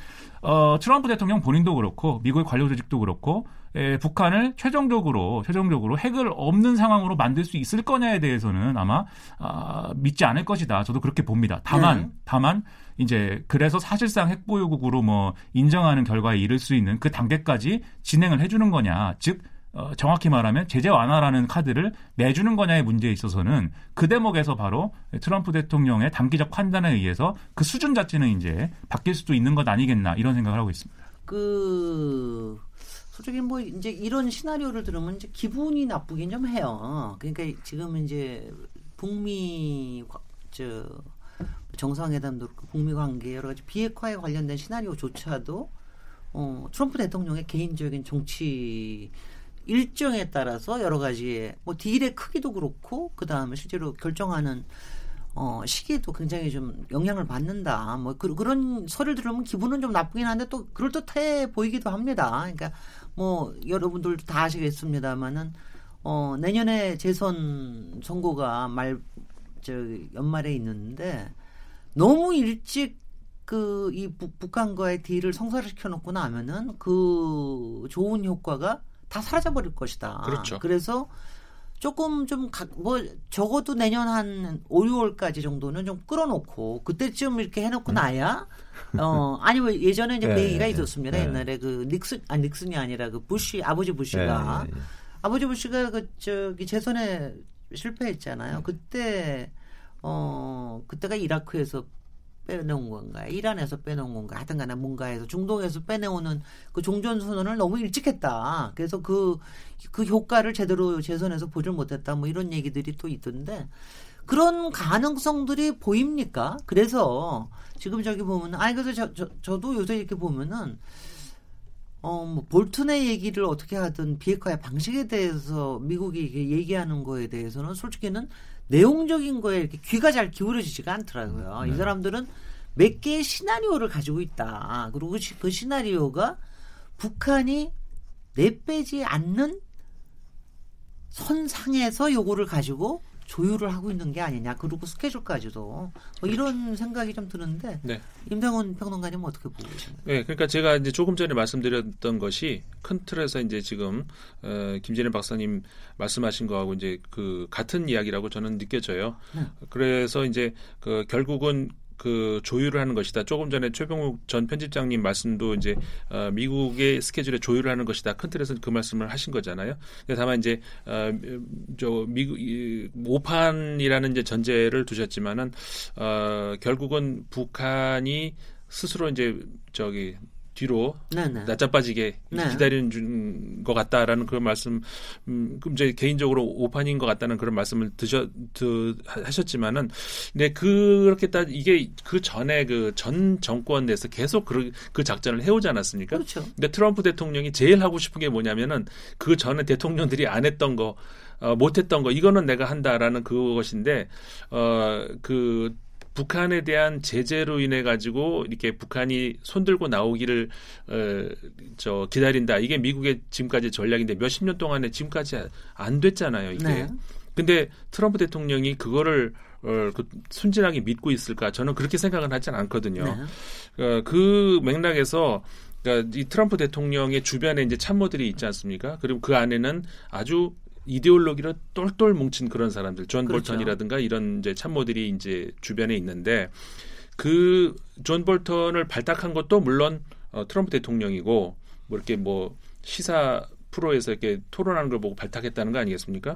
어, 트럼프 대통령 본인도 그렇고 미국의 관료 조직도 그렇고 에, 북한을 최종적으로 최종적으로 핵을 없는 상황으로 만들 수 있을 거냐에 대해서는 아마 아, 믿지 않을 것이다. 저도 그렇게 봅니다. 다만 네. 다만 이제 그래서 사실상 핵보유국으로 뭐 인정하는 결과에 이를 수 있는 그 단계까지 진행을 해주는 거냐, 즉 어, 정확히 말하면 제재 완화라는 카드를 내주는 거냐의 문제에 있어서는 그 대목에서 바로 트럼프 대통령의 단기적 판단에 의해서 그 수준 자체는 이제 바뀔 수도 있는 것 아니겠나 이런 생각을 하고 있습니다. 그 솔직히 뭐 이제 이런 시나리오를 들으면 이제 기분이 나쁘긴 좀 해요. 그러니까 지금 이제 북미 저 정상회담도 그렇고 북미 관계 여러 가지 비핵화에 관련된 시나리오조차도 어, 트럼프 대통령의 개인적인 정치 일정에 따라서 여러 가지의 뭐 딜의 크기도 그렇고 그 다음에 실제로 결정하는 어, 시기에도 굉장히 좀 영향을 받는다. 뭐 그, 그런 소리를 들으면 기분은 좀 나쁘긴 한데 또 그럴 듯해 보이기도 합니다. 그러니까 뭐 여러분들도 다 아시겠습니다만은 어, 내년에 재선 선거가 말 저 연말에 있는데. 너무 일찍 그 이 북한과의 딜을 성사시켜 놓고 나면은 그 좋은 효과가 다 사라져 버릴 것이다. 그렇죠. 그래서 조금 좀 뭐 적어도 내년 한 오, 유월까지 정도는 좀 끌어놓고 그때쯤 이렇게 해놓고 음. 나야 어 아니 뭐 예전에 이제 그 예, 얘기가 예, 있었습니다. 예. 옛날에 그 닉슨 아 아니 닉슨이 아니라 그 부시 아버지 부시가 예, 예, 예. 아버지 부시가 그 저기 재선에 실패했잖아요. 예. 그때 어, 그때가 이라크에서 빼놓은 건가, 이란에서 빼놓은 건가, 하여튼 간에 뭔가에서 중동에서 빼내오는 그 종전선언을 너무 일찍 했다. 그래서 그, 그 효과를 제대로 재선에서 보질 못했다. 뭐 이런 얘기들이 또 있던데, 그런 가능성들이 보입니까? 그래서 지금 저기 보면, 아니, 그래서 저, 저, 저도 요새 이렇게 보면은, 어, 뭐, 볼튼의 얘기를 어떻게 하든 비핵화의 방식에 대해서 미국이 얘기하는 거에 대해서는 솔직히는 내용적인 거에 이렇게 귀가 잘 기울여지지가 않더라고요. 네. 이 사람들은 몇 개의 시나리오를 가지고 있다. 그리고 그 시나리오가 북한이 내빼지 않는 선상에서 요거를 가지고 조율을 하고 있는 게 아니냐. 그리고 스케줄까지도 뭐 이런 생각이 좀 드는데, 네. 임상훈 평론가님은 어떻게 보고 계신가요? 네, 그러니까 제가 이제 조금 전에 말씀드렸던 것이 큰 틀에서 이제 지금 어, 김진일 박사님 말씀하신 거하고 이제 그 같은 이야기라고 저는 느껴져요. 네. 그래서 이제 그 결국은 그 조율을 하는 것이다. 조금 전에 최병욱 전 편집장님 말씀도 이제 어, 미국의 스케줄에 조율을 하는 것이다. 큰 틀에서 그 말씀을 하신 거잖아요. 근데 다만 이제 어, 저 미국 이, 오판이라는 이제 전제를 두셨지만은 어, 결국은 북한이 스스로 이제 저기 뒤로 네네. 낮자빠지게 네네. 기다리는 중 것 같다라는 그런 말씀, 음, 그럼 이제 개인적으로 오판인 것 같다는 그런 말씀을 드셔, 드, 하셨지만은, 네, 그렇게 따, 이게 그 전에 그 전 정권 내에서 계속 그, 그 작전을 해오지 않았습니까? 그렇죠. 근데 트럼프 대통령이 제일 하고 싶은 게 뭐냐면은 그 전에 대통령들이 안 했던 거, 어, 못 했던 거, 이거는 내가 한다라는 그것인데, 어, 그, 북한에 대한 제재로 인해 가지고 이렇게 북한이 손들고 나오기를 어, 저 기다린다. 이게 미국의 지금까지 전략인데 몇십 년 동안에 지금까지 안 됐잖아요. 이게. 네. 근데 트럼프 대통령이 그거를 어, 그 순진하게 믿고 있을까? 저는 그렇게 생각은 하진 않거든요. 네. 어, 그 맥락에서 그러니까 이 트럼프 대통령의 주변에 이제 참모들이 있지 않습니까? 그리고 그 안에는 아주 이데올로기로 똘똘 뭉친 그런 사람들, 존 그렇죠. 볼턴이라든가 이런 이제 참모들이 이제 주변에 있는데, 그 존 볼턴을 발탁한 것도 물론 어, 트럼프 대통령이고, 뭐 이렇게 뭐 시사 프로에서 이렇게 토론하는 걸 보고 발탁했다는 거 아니겠습니까?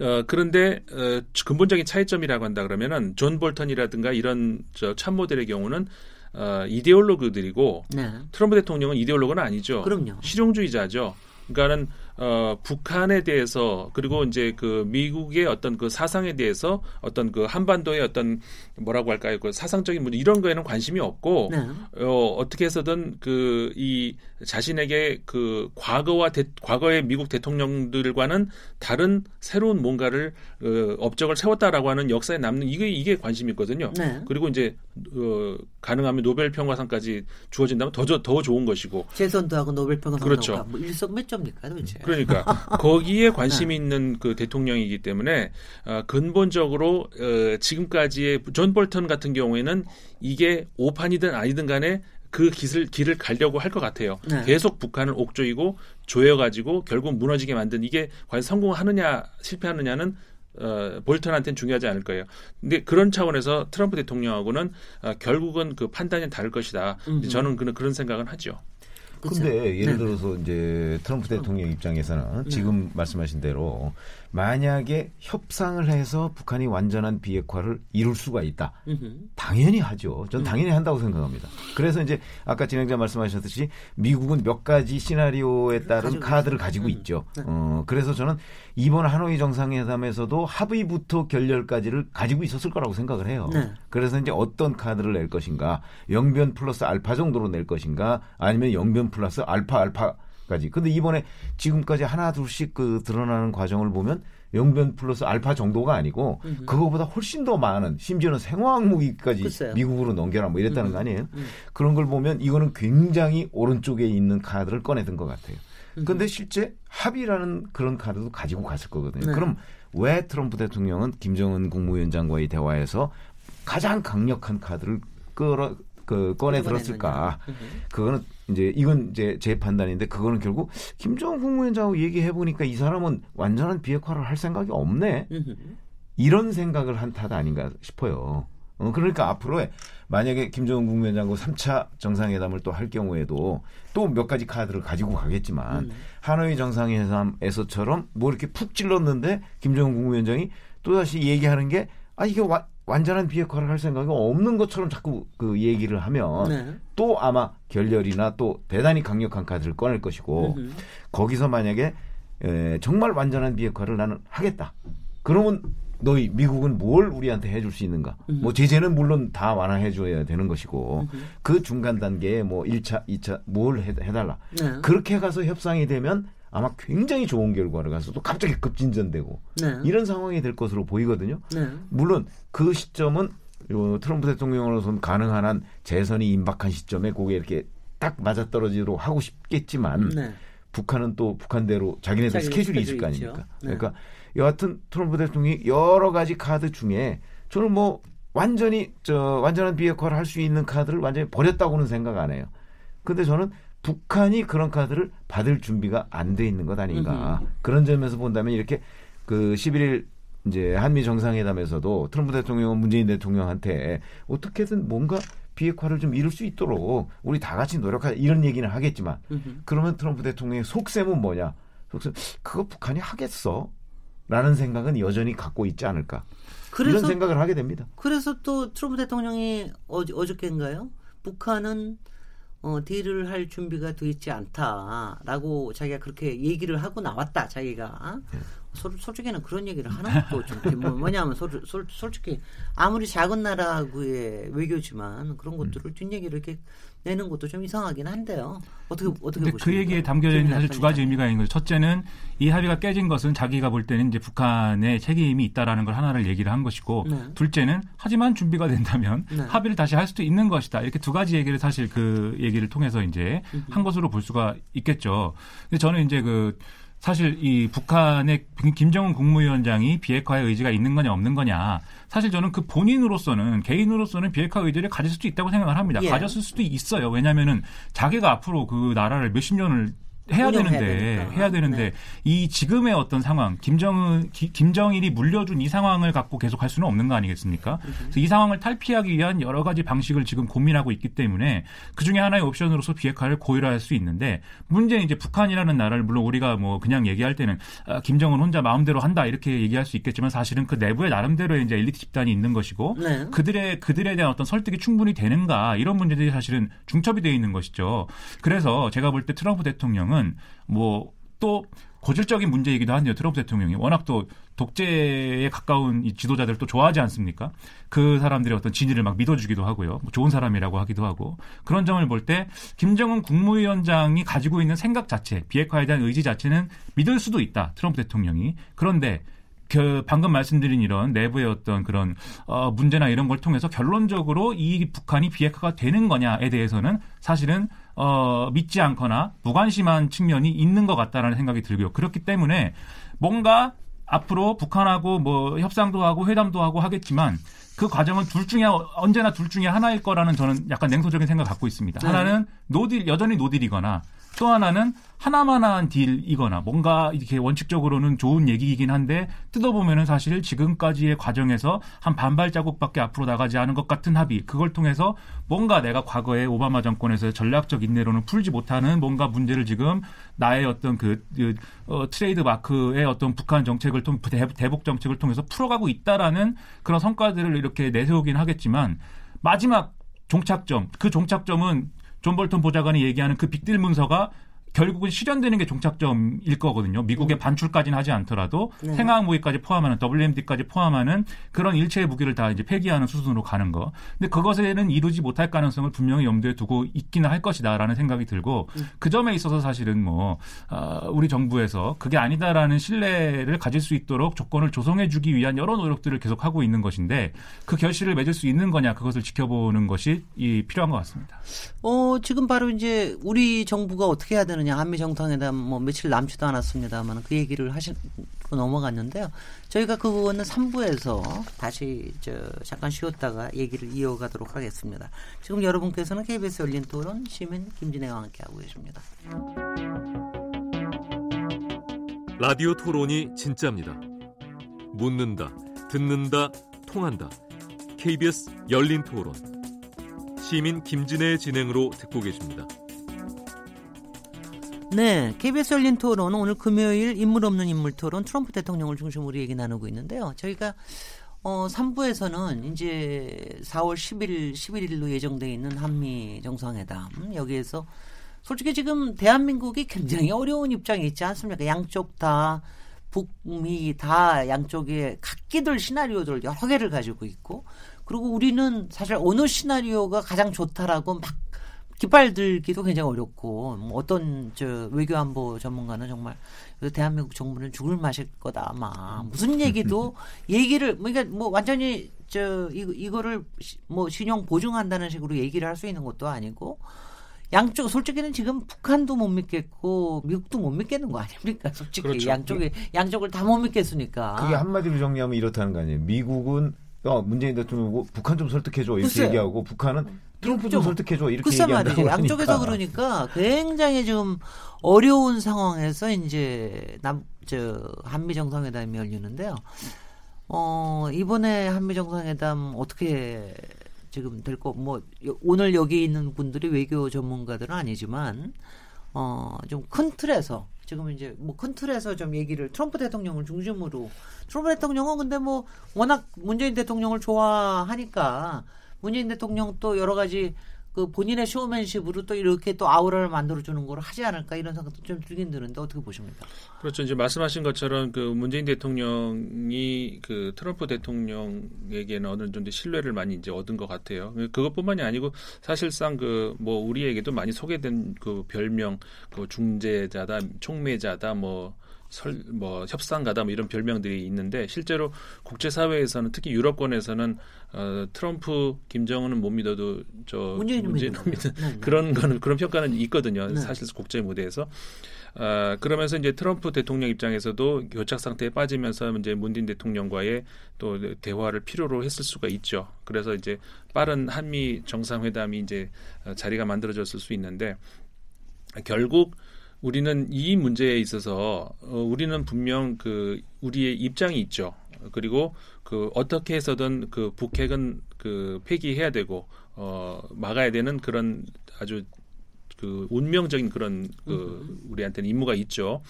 어, 그런데 어, 근본적인 차이점이라고 한다 그러면은 존 볼턴이라든가 이런 저 참모들의 경우는 어, 이데올로그들이고, 네. 트럼프 대통령은 이데올로그는 아니죠. 그럼요. 실용주의자죠. 그러니까는 어, 북한에 대해서 그리고 이제 그 미국의 어떤 그 사상에 대해서 어떤 그 한반도의 어떤 뭐라고 할까요? 그 사상적인 문제 이런 거에는 관심이 없고, 네. 어, 어떻게 해서든 그 이 자신에게 그 과거와 대, 과거의 미국 대통령들과는 다른 새로운 뭔가를 어, 업적을 세웠다라고 하는 역사에 남는 이게 이게 관심이거든요. 네. 그리고 이제 어, 가능하면 노벨 평화상까지 주어진다면 더 더 좋은 것이고. 재선도 하고 노벨 평화상도 그렇죠. 하고 뭐 일석몇 점입니까, 도대체? 그러니까 거기에 관심이 있는 그 대통령이기 때문에 어, 근본적으로 어, 지금까지의 존 볼턴 같은 경우에는 이게 오판이든 아니든 간에 그 길을, 길을 가려고 할 것 같아요. 네. 계속 북한을 옥조이고 조여가지고 결국 무너지게 만든 이게 과연 성공하느냐 실패하느냐는 어, 볼턴한테는 중요하지 않을 거예요. 근데 그런 차원에서 트럼프 대통령하고는 어, 결국은 그 판단이 다를 것이다. 음흠. 저는 그런, 그런 생각은 하죠. 근데 예를 들어서 이제 트럼프 대통령 입장에서는 지금 말씀하신 대로 만약에 협상을 해서 북한이 완전한 비핵화를 이룰 수가 있다. 당연히 하죠. 전 당연히 한다고 생각합니다. 그래서 이제 아까 진행자 말씀하셨듯이 미국은 몇 가지 시나리오에 따른 카드를 가지고 있죠. 어, 그래서 저는 이번 하노이 정상회담에서도 합의부터 결렬까지를 가지고 있었을 거라고 생각을 해요. 그래서 이제 어떤 카드를 낼 것인가, 영변 플러스 알파 정도로 낼 것인가, 아니면 영변 플러스 알파 알파 까지. 근데 이번에 지금까지 하나 둘씩 그 드러나는 과정을 보면 영변 플러스 알파 정도가 아니고 음흠. 그거보다 훨씬 더 많은, 심지어는 생화 항목까지 글쎄요. 미국으로 넘겨라 뭐 이랬다는 음흠. 거 아니에요? 음. 그런 걸 보면 이거는 굉장히 오른쪽에 있는 카드를 꺼내든 것 같아요. 근데 실제 합의라는 그런 카드도 가지고 갔을 거거든요. 네. 그럼 왜 트럼프 대통령은 김정은 국무위원장과의 대화에서 가장 강력한 카드를 끌어 그 꺼내 들었을까? 그거는 이제 이건 이제 제 판단인데, 그거는 결국 김정은 국무위원장하고 얘기해 보니까 이 사람은 완전한 비핵화를 할 생각이 없네. 이런 생각을 한 탓 아닌가 싶어요. 어, 그러니까 앞으로에 만약에 김정은 국무위원장과 삼 차 정상회담을 또 할 경우에도 또 몇 가지 카드를 가지고 가겠지만, 음. 하노이 정상회담에서처럼 뭐 이렇게 푹 찔렀는데 김정은 국무위원장이 또 다시 얘기하는 게, 아, 이게 와, 완전한 비핵화를 할 생각이 없는 것처럼 자꾸 그 얘기를 하면 네. 또 아마 결렬이나 또 대단히 강력한 카드를 꺼낼 것이고 음흠. 거기서 만약에 에, 정말 완전한 비핵화를 나는 하겠다. 그러면 너희 미국은 뭘 우리한테 해줄 수 있는가? 음흠. 뭐 제재는 물론 다 완화해줘야 되는 것이고 음흠. 그 중간 단계에 뭐 일 차, 이 차 뭘 해, 해달라. 네. 그렇게 가서 협상이 되면 아마 굉장히 좋은 결과를 가서 또 갑자기 급진전되고 네. 이런 상황이 될 것으로 보이거든요. 네. 물론 그 시점은 트럼프 대통령으로서는 가능한 한 재선이 임박한 시점에 그게 이렇게 딱 맞아떨어지도록 하고 싶겠지만 네. 북한은 또 북한대로 자기네들 스케줄이 있을 거 아닙니까. 네. 그러니까 여하튼 트럼프 대통령이 여러 가지 카드 중에 저는 뭐 완전히 저 완전한 비핵화를 할 수 있는 카드를 완전히 버렸다고는 생각 안 해요. 근데 저는 북한이 그런 카드를 받을 준비가 안 돼 있는 것 아닌가. 으흠. 그런 점에서 본다면 이렇게 그 십일 일 이제 한미 정상회담에서도 트럼프 대통령은 문재인 대통령한테 어떻게든 뭔가 비핵화를 좀 이룰 수 있도록 우리 다 같이 노력하자 이런 얘기는 하겠지만 으흠. 그러면 트럼프 대통령의 속셈은 뭐냐. 속셈 그거 북한이 하겠어? 라는 생각은 여전히 갖고 있지 않을까. 그래서, 이런 생각을 하게 됩니다. 그래서 또 트럼프 대통령이 어저, 어저께인가요? 북한은 어, 딜을 할 준비가 돼 있지 않다라고 자기가 그렇게 얘기를 하고 나왔다. 자기가 네. 소, 솔직히는 그런 얘기를 하나도 좀 뭐, 뭐냐면 소, 솔, 솔직히 아무리 작은 나라하고의 외교지만 그런 것들을 뒷얘기를 이렇게 내는 것도 좀 이상하긴 한데요. 어떻게 어떻게 보십니까? 그 얘기에 담겨져 있는 사실 두 가지 의미가 있는 거죠. 첫째는 이 합의가 깨진 것은 자기가 볼 때는 이제 북한의 책임이 있다라는 걸 하나를 얘기를 한 것이고, 네. 둘째는 하지만 준비가 된다면 네. 합의를 다시 할 수도 있는 것이다. 이렇게 두 가지 얘기를 사실 그 얘기를 통해서 이제 음흠. 한 것으로 볼 수가 있겠죠. 근데 저는 이제 그 사실 이 북한의 김정은 국무위원장이 비핵화의 의지가 있는 거냐 없는 거냐. 사실 저는 그 본인으로서는 개인으로서는 비핵화 의지를 가질 수도 있다고 생각을 합니다. 예. 가졌을 수도 있어요. 왜냐하면은 자기가 앞으로 그 나라를 몇십 년을 해야 되는데 해야, 해야 되는데 네. 이 지금의 어떤 상황 김정은 기, 김정일이 물려준 이 상황을 갖고 계속 할 수는 없는 거 아니겠습니까? 그래서 이 상황을 탈피하기 위한 여러 가지 방식을 지금 고민하고 있기 때문에 그중에 하나의 옵션으로서 비핵화를 고려할 수 있는데 문제는 이제 북한이라는 나라를 물론 우리가 뭐 그냥 얘기할 때는 아, 김정은 혼자 마음대로 한다 이렇게 얘기할 수 있겠지만 사실은 그 내부에 나름대로의 이제 엘리트 집단이 있는 것이고 네. 그들의 그들에 대한 어떤 설득이 충분히 되는가 이런 문제들이 사실은 중첩이 되어 있는 것이죠. 그래서 제가 볼 때 트럼프 대통령은 뭐 또 고질적인 문제이기도 한데요. 트럼프 대통령이 워낙 또 독재에 가까운 이 지도자들을 또 좋아하지 않습니까? 그 사람들의 어떤 진위를 막 믿어주기도 하고요. 뭐 좋은 사람이라고 하기도 하고 그런 점을 볼 때 김정은 국무위원장이 가지고 있는 생각 자체, 비핵화에 대한 의지 자체는 믿을 수도 있다. 트럼프 대통령이. 그런데 그 방금 말씀드린 이런 내부의 어떤 그런 어 문제나 이런 걸 통해서 결론적으로 이 북한이 비핵화가 되는 거냐에 대해서는 사실은 어, 믿지 않거나 무관심한 측면이 있는 것 같다라는 생각이 들고요. 그렇기 때문에 뭔가 앞으로 북한하고 뭐 협상도 하고 회담도 하고 하겠지만 그 과정은 둘 중에 언제나 둘 중에 하나일 거라는 저는 약간 냉소적인 생각을 갖고 있습니다. 네. 하나는 노딜 여전히 노딜이거나 또 하나는 하나만한 딜이거나 뭔가 이렇게 원칙적으로는 좋은 얘기이긴 한데 뜯어보면은 사실 지금까지의 과정에서 한 반발 자국밖에 앞으로 나가지 않은 것 같은 합의 그걸 통해서 뭔가 내가 과거에 오바마 정권에서의 전략적 인내로는 풀지 못하는 뭔가 문제를 지금 나의 어떤 그, 그 어, 트레이드 마크의 어떤 북한 정책을 통 대북 정책을 통해서 풀어가고 있다라는 그런 성과들을 이렇게 내세우긴 하겠지만 마지막 종착점 그 종착점은 존 볼턴 보좌관이 얘기하는 그 빅딜 문서가 결국은 실현되는 게 종착점일 거거든요. 미국의 음. 반출까지는 하지 않더라도 네. 생화학 무기까지 포함하는 더블유엠디까지 포함하는 그런 일체의 무기를 다 이제 폐기하는 수순으로 가는 거. 근데 그것에는 이루지 못할 가능성을 분명히 염두에 두고 있기는 할 것이다라는 생각이 들고 음. 그 점에 있어서 사실은 뭐 어, 우리 정부에서 그게 아니다라는 신뢰를 가질 수 있도록 조건을 조성해주기 위한 여러 노력들을 계속하고 있는 것인데 그 결실을 맺을 수 있는 거냐 그것을 지켜보는 것이 이, 필요한 것 같습니다. 어 지금 바로 이제 우리 정부가 어떻게 해야 되는? 한미 정상회담 뭐 며칠 남지도 않았습니다만 그 얘기를 하시고 넘어갔는데요. 저희가 그 부분은 삼 부에서 다시 저 잠깐 쉬었다가 얘기를 이어가도록 하겠습니다. 지금 여러분께서는 케이비에스 열린 토론 시민 김진애와 함께하고 계십니다. 라디오 토론이 진짜입니다. 묻는다, 듣는다, 통한다. 케이비에스 열린 토론 시민 김진애의 진행으로 듣고 계십니다. 네, 케이비에스 열린 토론 오늘 금요일 인물 없는 인물 토론 트럼프 대통령을 중심으로 얘기 나누고 있는데요. 저희가 어, 삼 부에서는 이제 사월 십일, 십일일로 예정되어 있는 한미 정상회담. 여기에서 솔직히 지금 대한민국이 굉장히 어려운 입장에 있지 않습니까? 양쪽 다 북미 다 양쪽에 각기들 시나리오들 여러 개를 가지고 있고, 그리고 우리는 사실 어느 시나리오가 가장 좋다라고 막 깃발 들기도 굉장히 어렵고, 뭐 어떤 저 외교안보 전문가는 정말 대한민국 정부는 죽을 맛일 거다 아마 무슨 얘기도 얘기를 그러니까 뭐 완전히 저 이, 이거를 뭐 신용 보증한다는 식으로 얘기를 할 수 있는 것도 아니고, 양쪽 솔직히는 지금 북한도 못 믿겠고 미국도 못 믿겠는 거 아닙니까? 솔직히 그렇죠. 양쪽에 양쪽을 다 못 믿겠으니까. 그게 한마디로 정리하면 이렇다는 거 아니에요? 미국은 어, 문재인 대통령 북한 좀 설득해줘 이렇게 글쎄. 얘기하고, 북한은 트럼프 좀 설득해줘 이렇게 얘기한다고 하니까. 양쪽에서 그러니까 굉장히 좀 어려운 상황에서 이제 남, 저 한미 정상회담이 열리는데요. 어, 이번에 한미 정상회담 어떻게 지금 될 거, 뭐 오늘 여기 있는 분들이 외교 전문가들은 아니지만 어, 좀 큰 틀에서 지금 이제 뭐 큰 틀에서 좀 얘기를 트럼프 대통령을 중심으로, 트럼프 대통령은 근데 뭐 워낙 문재인 대통령을 좋아하니까 문재인 대통령 또 여러 가지 그 본인의 쇼맨십으로 또 이렇게 또 아우라를 만들어주는 걸 하지 않을까 이런 생각도 좀 들긴 드는데 어떻게 보십니까? 그렇죠. 이제 말씀하신 것처럼 그 문재인 대통령이 그 트럼프 대통령에게는 어느 정도 신뢰를 많이 이제 얻은 것 같아요. 그것뿐만이 아니고 사실상 그 뭐 우리에게도 많이 소개된 그 별명, 그 중재자다, 촉매자다, 뭐. 설, 뭐 협상가다 뭐 이런 별명들이 있는데, 실제로 국제사회에서는 특히 유럽권에서는 어, 트럼프, 김정은은 못 믿어도 저 문재인 믿는 네, 그런 네. 거는 그런 평가는 있거든요. 네. 사실 국제 무대에서 어, 그러면서 이제 트럼프 대통령 입장에서도 교착 상태에 빠지면서 이제 문재인 대통령과의 또 대화를 필요로 했을 수가 있죠. 그래서 이제 빠른 한미 정상회담이 이제 자리가 만들어졌을 수 있는데, 결국 우리는 이 문제에 있어서 어, 우리는 분명 그 우리의 입장이 있죠. 그리고 그 어떻게 해서든 그 북핵은 그 폐기해야 되고 어, 막아야 되는 그런 아주 그 운명적인 그런 그 우리한테는 임무가 있죠.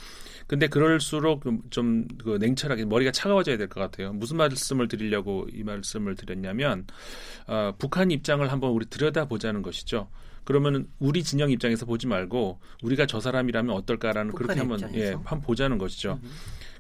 근데 그럴수록 좀 그 냉철하게 머리가 차가워져야 될 것 같아요. 무슨 말씀을 드리려고 이 말씀을 드렸냐면 어, 북한 입장을 한번 우리 들여다보자는 것이죠. 그러면 우리 진영 입장에서 보지 말고 우리가 저 사람이라면 어떨까라는 그렇게 한번 예, 한번 보자는 것이죠. 음흠.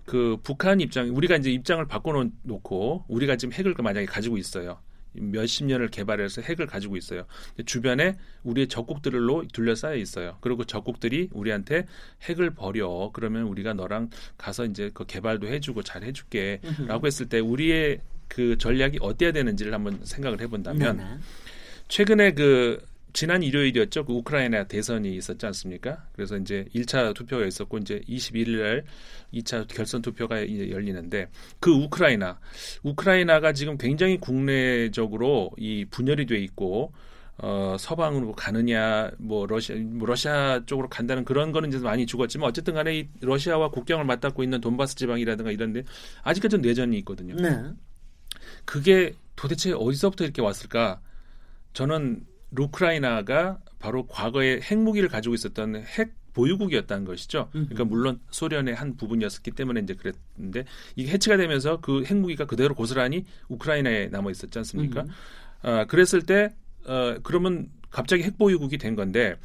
그 북한 입장, 우리가 이제 입장을 바꿔놓고 우리가 지금 핵을 만약에 가지고 있어요. 몇십 년을 개발해서 핵을 가지고 있어요. 주변에 우리의 적국들로 둘러싸여 있어요. 그리고 적국들이 우리한테 핵을 버려. 그러면 우리가 너랑 가서 이제 그 개발도 해주고 잘 해줄게. 음흠. 라고 했을 때 우리의 그 전략이 어때야 되는지를 한번 생각을 해본다면, 네네. 최근에 그 지난 일요일이었죠. 그 우크라이나 대선이 있었지 않습니까? 그래서 이제 일 차 투표가 있었고, 이제 이십일일 날 이 차 결선 투표가 이제 열리는데, 그 우크라이나, 우크라이나가 지금 굉장히 국내적으로 이 분열이 돼 있고, 어, 서방으로 가느냐, 뭐, 러시아, 뭐, 러시아 쪽으로 간다는 그런 거는 이제 많이 죽었지만, 어쨌든 간에 이 러시아와 국경을 맞닿고 있는 돈바스 지방이라든가 이런데, 아직까지는 내전이 있거든요. 네. 그게 도대체 어디서부터 이렇게 왔을까? 저는 우크라이나가 바로 과거에 핵무기를 가지고 있었던 핵 보유국이었다는 것이죠. 그러니까 물론 소련의 한 부분이었기 때문에 이제 그랬는데, 이게 해체가 되면서 그 핵무기가 그대로 고스란히 우크라이나에 남아 있었지 않습니까? 음. 아, 그랬을 때 어, 그러면 갑자기 핵 보유국이 된 건데,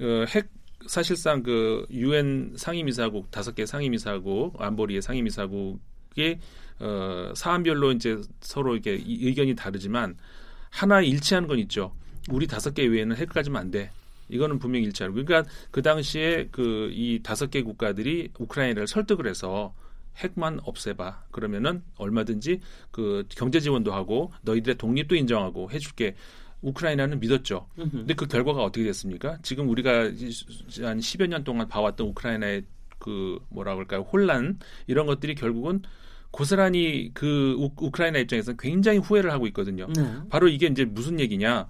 어, 핵 사실상 그 유엔 상임이사국 다섯 개 상임이사국 안보리의 상임이사국이 어, 사안별로 이제 서로 이렇게 의견이 다르지만 하나 일치한 건 있죠. 우리 다섯 개 외에는 핵 가지면 안 돼. 이거는 분명히 일치하고. 그러니까 그 당시에 그 이 다섯 개 국가들이 우크라이나를 설득을 해서 핵만 없애봐. 그러면은 얼마든지 그 경제 지원도 하고 너희들의 독립도 인정하고 해줄게. 우크라이나는 믿었죠. 근데 그 결과가 어떻게 됐습니까? 지금 우리가 한 십여 년 동안 봐왔던 우크라이나의 그 뭐라 그럴까요? 혼란 이런 것들이 결국은 고스란히 그 우, 우크라이나 입장에서는 굉장히 후회를 하고 있거든요. 네. 바로 이게 이제 무슨 얘기냐?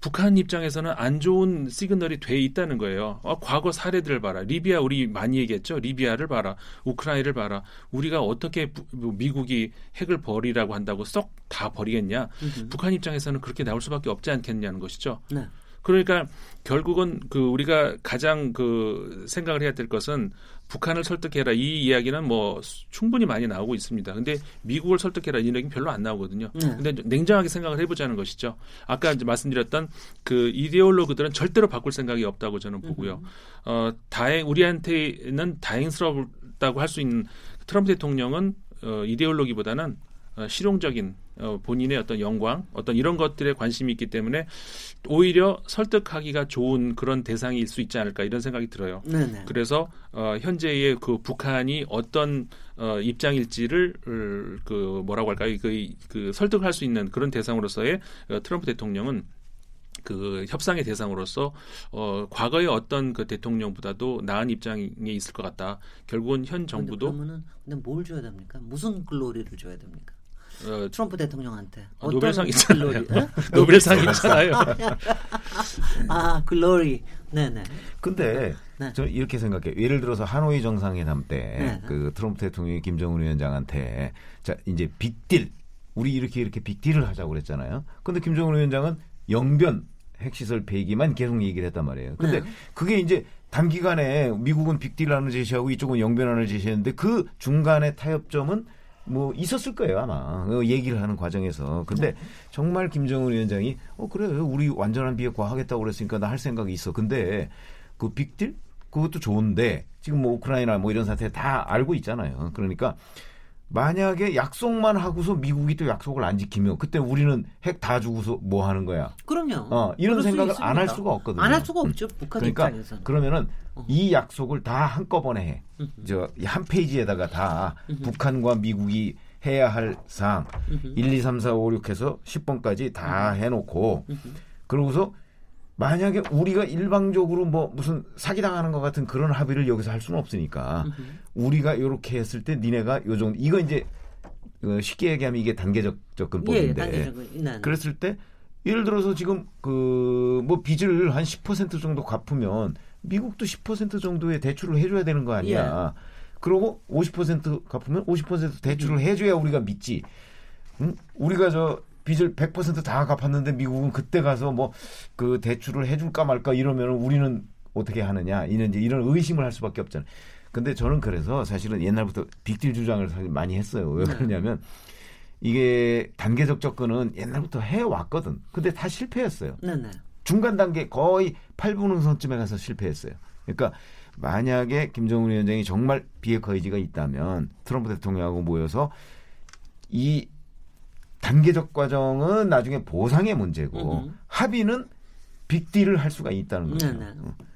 북한 입장에서는 안 좋은 시그널이 돼 있다는 거예요. 아, 과거 사례들을 봐라. 리비아 우리 많이 얘기했죠. 리비아를 봐라. 우크라이나를 봐라. 우리가 어떻게 부, 미국이 핵을 버리라고 한다고 썩 다 버리겠냐. 음흠. 북한 입장에서는 그렇게 나올 수밖에 없지 않겠냐는 것이죠. 네. 그러니까 결국은 그 우리가 가장 그 생각을 해야 될 것은 북한을 설득해라, 이 이야기는 뭐 충분히 많이 나오고 있습니다. 그런데 미국을 설득해라 이 얘기는 별로 안 나오거든요. 그런데 네. 냉정하게 생각을 해보자는 것이죠. 아까 이제 말씀드렸던 그 이데올로그들은 절대로 바꿀 생각이 없다고 저는 보고요. 어, 다행 우리한테는 다행스럽다고 할 수 있는 트럼프 대통령은 어, 이데올로기보다는 어, 실용적인 어, 본인의 어떤 영광, 어떤 이런 것들에 관심이 있기 때문에 오히려 설득하기가 좋은 그런 대상일 수 있지 않을까 이런 생각이 들어요. 네네. 그래서 어, 현재의 그 북한이 어떤 어, 입장일지를 그 뭐라고 할까요? 그, 그 설득할 수 있는 그런 대상으로서의 어, 트럼프 대통령은 그 협상의 대상으로서 어, 과거의 어떤 그 대통령보다도 나은 입장에 있을 것 같다. 결국은 현 정부도. 근데 그러면은 근데 뭘 줘야 됩니까? 무슨 글로리를 줘야 됩니까? 어, 트럼프 대통령한테 아, 노벨상 있잖아요. 노벨상 있잖아요. 아, 글로리. 네네. 근데 네. 저 이렇게 생각해요. 예를 들어서 하노이 정상회담 때 그 트럼프 대통령이 김정은 위원장한테 자 이제 빅딜 우리 이렇게 이렇게 빅딜을 하자고 그랬잖아요. 근데 김정은 위원장은 영변 핵시설 폐기만 계속 얘기를 했단 말이에요. 근데 네. 그게 이제 단기간에 미국은 빅딜하는 제시하고 이쪽은 영변하는 제시했는데 그 중간에 타협점은 뭐 있었을 거예요 아마 어, 얘기를 하는 과정에서. 근데 네. 정말 김정은 위원장이 어 그래 우리 완전한 비핵화 하겠다고 그랬으니까 나 할 생각이 있어. 근데 그 빅딜 그것도 좋은데 지금 뭐 우크라이나 뭐 이런 사태 다 알고 있잖아요. 그러니까 만약에 약속만 하고서 미국이 또 약속을 안 지키면 그때 우리는 핵 다 주고서 뭐 하는 거야? 그럼요. 어, 이런 생각을 안 할 수가 없거든요. 안 할 수가 없죠. 북한 그러니까, 입장에서는. 그러면은 어. 이 약속을 다 한꺼번에 해. 저 한 페이지에다가 다 북한과 미국이 해야 할 사항 일, 이, 삼, 사, 오, 육 해서 십 번까지 다 해놓고 그러고서 만약에 우리가 일방적으로 뭐 무슨 사기당하는 것 같은 그런 합의를 여기서 할 수는 없으니까 우리가 이렇게 했을 때 니네가 요 정도 이거 이제 쉽게 얘기하면 이게 단계적 접근법인데 예, 단계적, 그랬을 때 예를 들어서 지금 그 뭐 빚을 한 십 퍼센트 정도 갚으면 미국도 십 퍼센트 정도의 대출을 해줘야 되는 거 아니야. 예. 그러고 오십 퍼센트 갚으면 오십 퍼센트 대출을 해줘야 우리가 믿지. 응? 우리가 저 빚을 백 퍼센트 다 갚았는데 미국은 그때 가서 뭐 그 대출을 해줄까 말까 이러면 우리는 어떻게 하느냐 이런 이제 이런 의심을 할 수밖에 없잖아요. 근데 저는 그래서 사실은 옛날부터 빅딜 주장을 사실 많이 했어요. 왜 그러냐면 이게 단계적 접근은 옛날부터 해왔거든. 근데 다 실패했어요. 네네. 중간 단계 거의 팔 분 응선쯤에 가서 실패했어요. 그러니까 만약에 김정은 위원장이 정말 비핵화 의지가 있다면 트럼프 대통령하고 모여서 이 단계적 과정은 나중에 보상의 문제고 음흠. 합의는 빅딜을 할 수가 있다는 거죠. 네,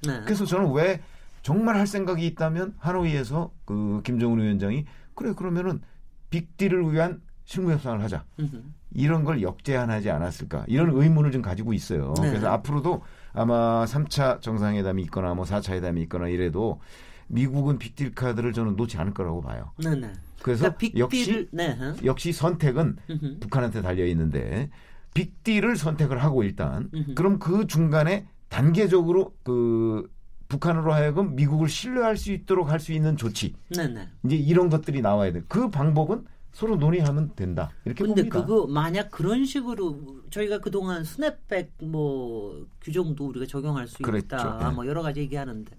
네. 그래서 저는 왜 정말 할 생각이 있다면 하노이에서 그 김정은 위원장이 그래 그러면은 빅딜을 위한 실무 협상을 하자. 음흠. 이런 걸 역제안하지 않았을까. 이런 의문을 좀 가지고 있어요. 네. 그래서 앞으로도 아마 삼 차 정상회담이 있거나 뭐 사 차 회담이 있거나 이래도 미국은 빅딜 카드를 저는 놓지 않을 거라고 봐요. 네, 네. 그래서 그러니까 역시 네, 어? 역시 선택은 으흠. 북한한테 달려 있는데 빅딜을 선택을 하고 일단 으흠. 그럼 그 중간에 단계적으로 그 북한으로 하여금 미국을 신뢰할 수 있도록 할 수 있는 조치 네, 네. 이제 이런 것들이 나와야 돼. 그 방법은 서로 논의하면 된다. 이렇게 근데 봅니다. 근데 그거 만약 그런 식으로 저희가 그동안 스냅백 뭐 규정도 우리가 적용할 수 그랬죠. 있다. 네. 뭐 여러 가지 얘기하는데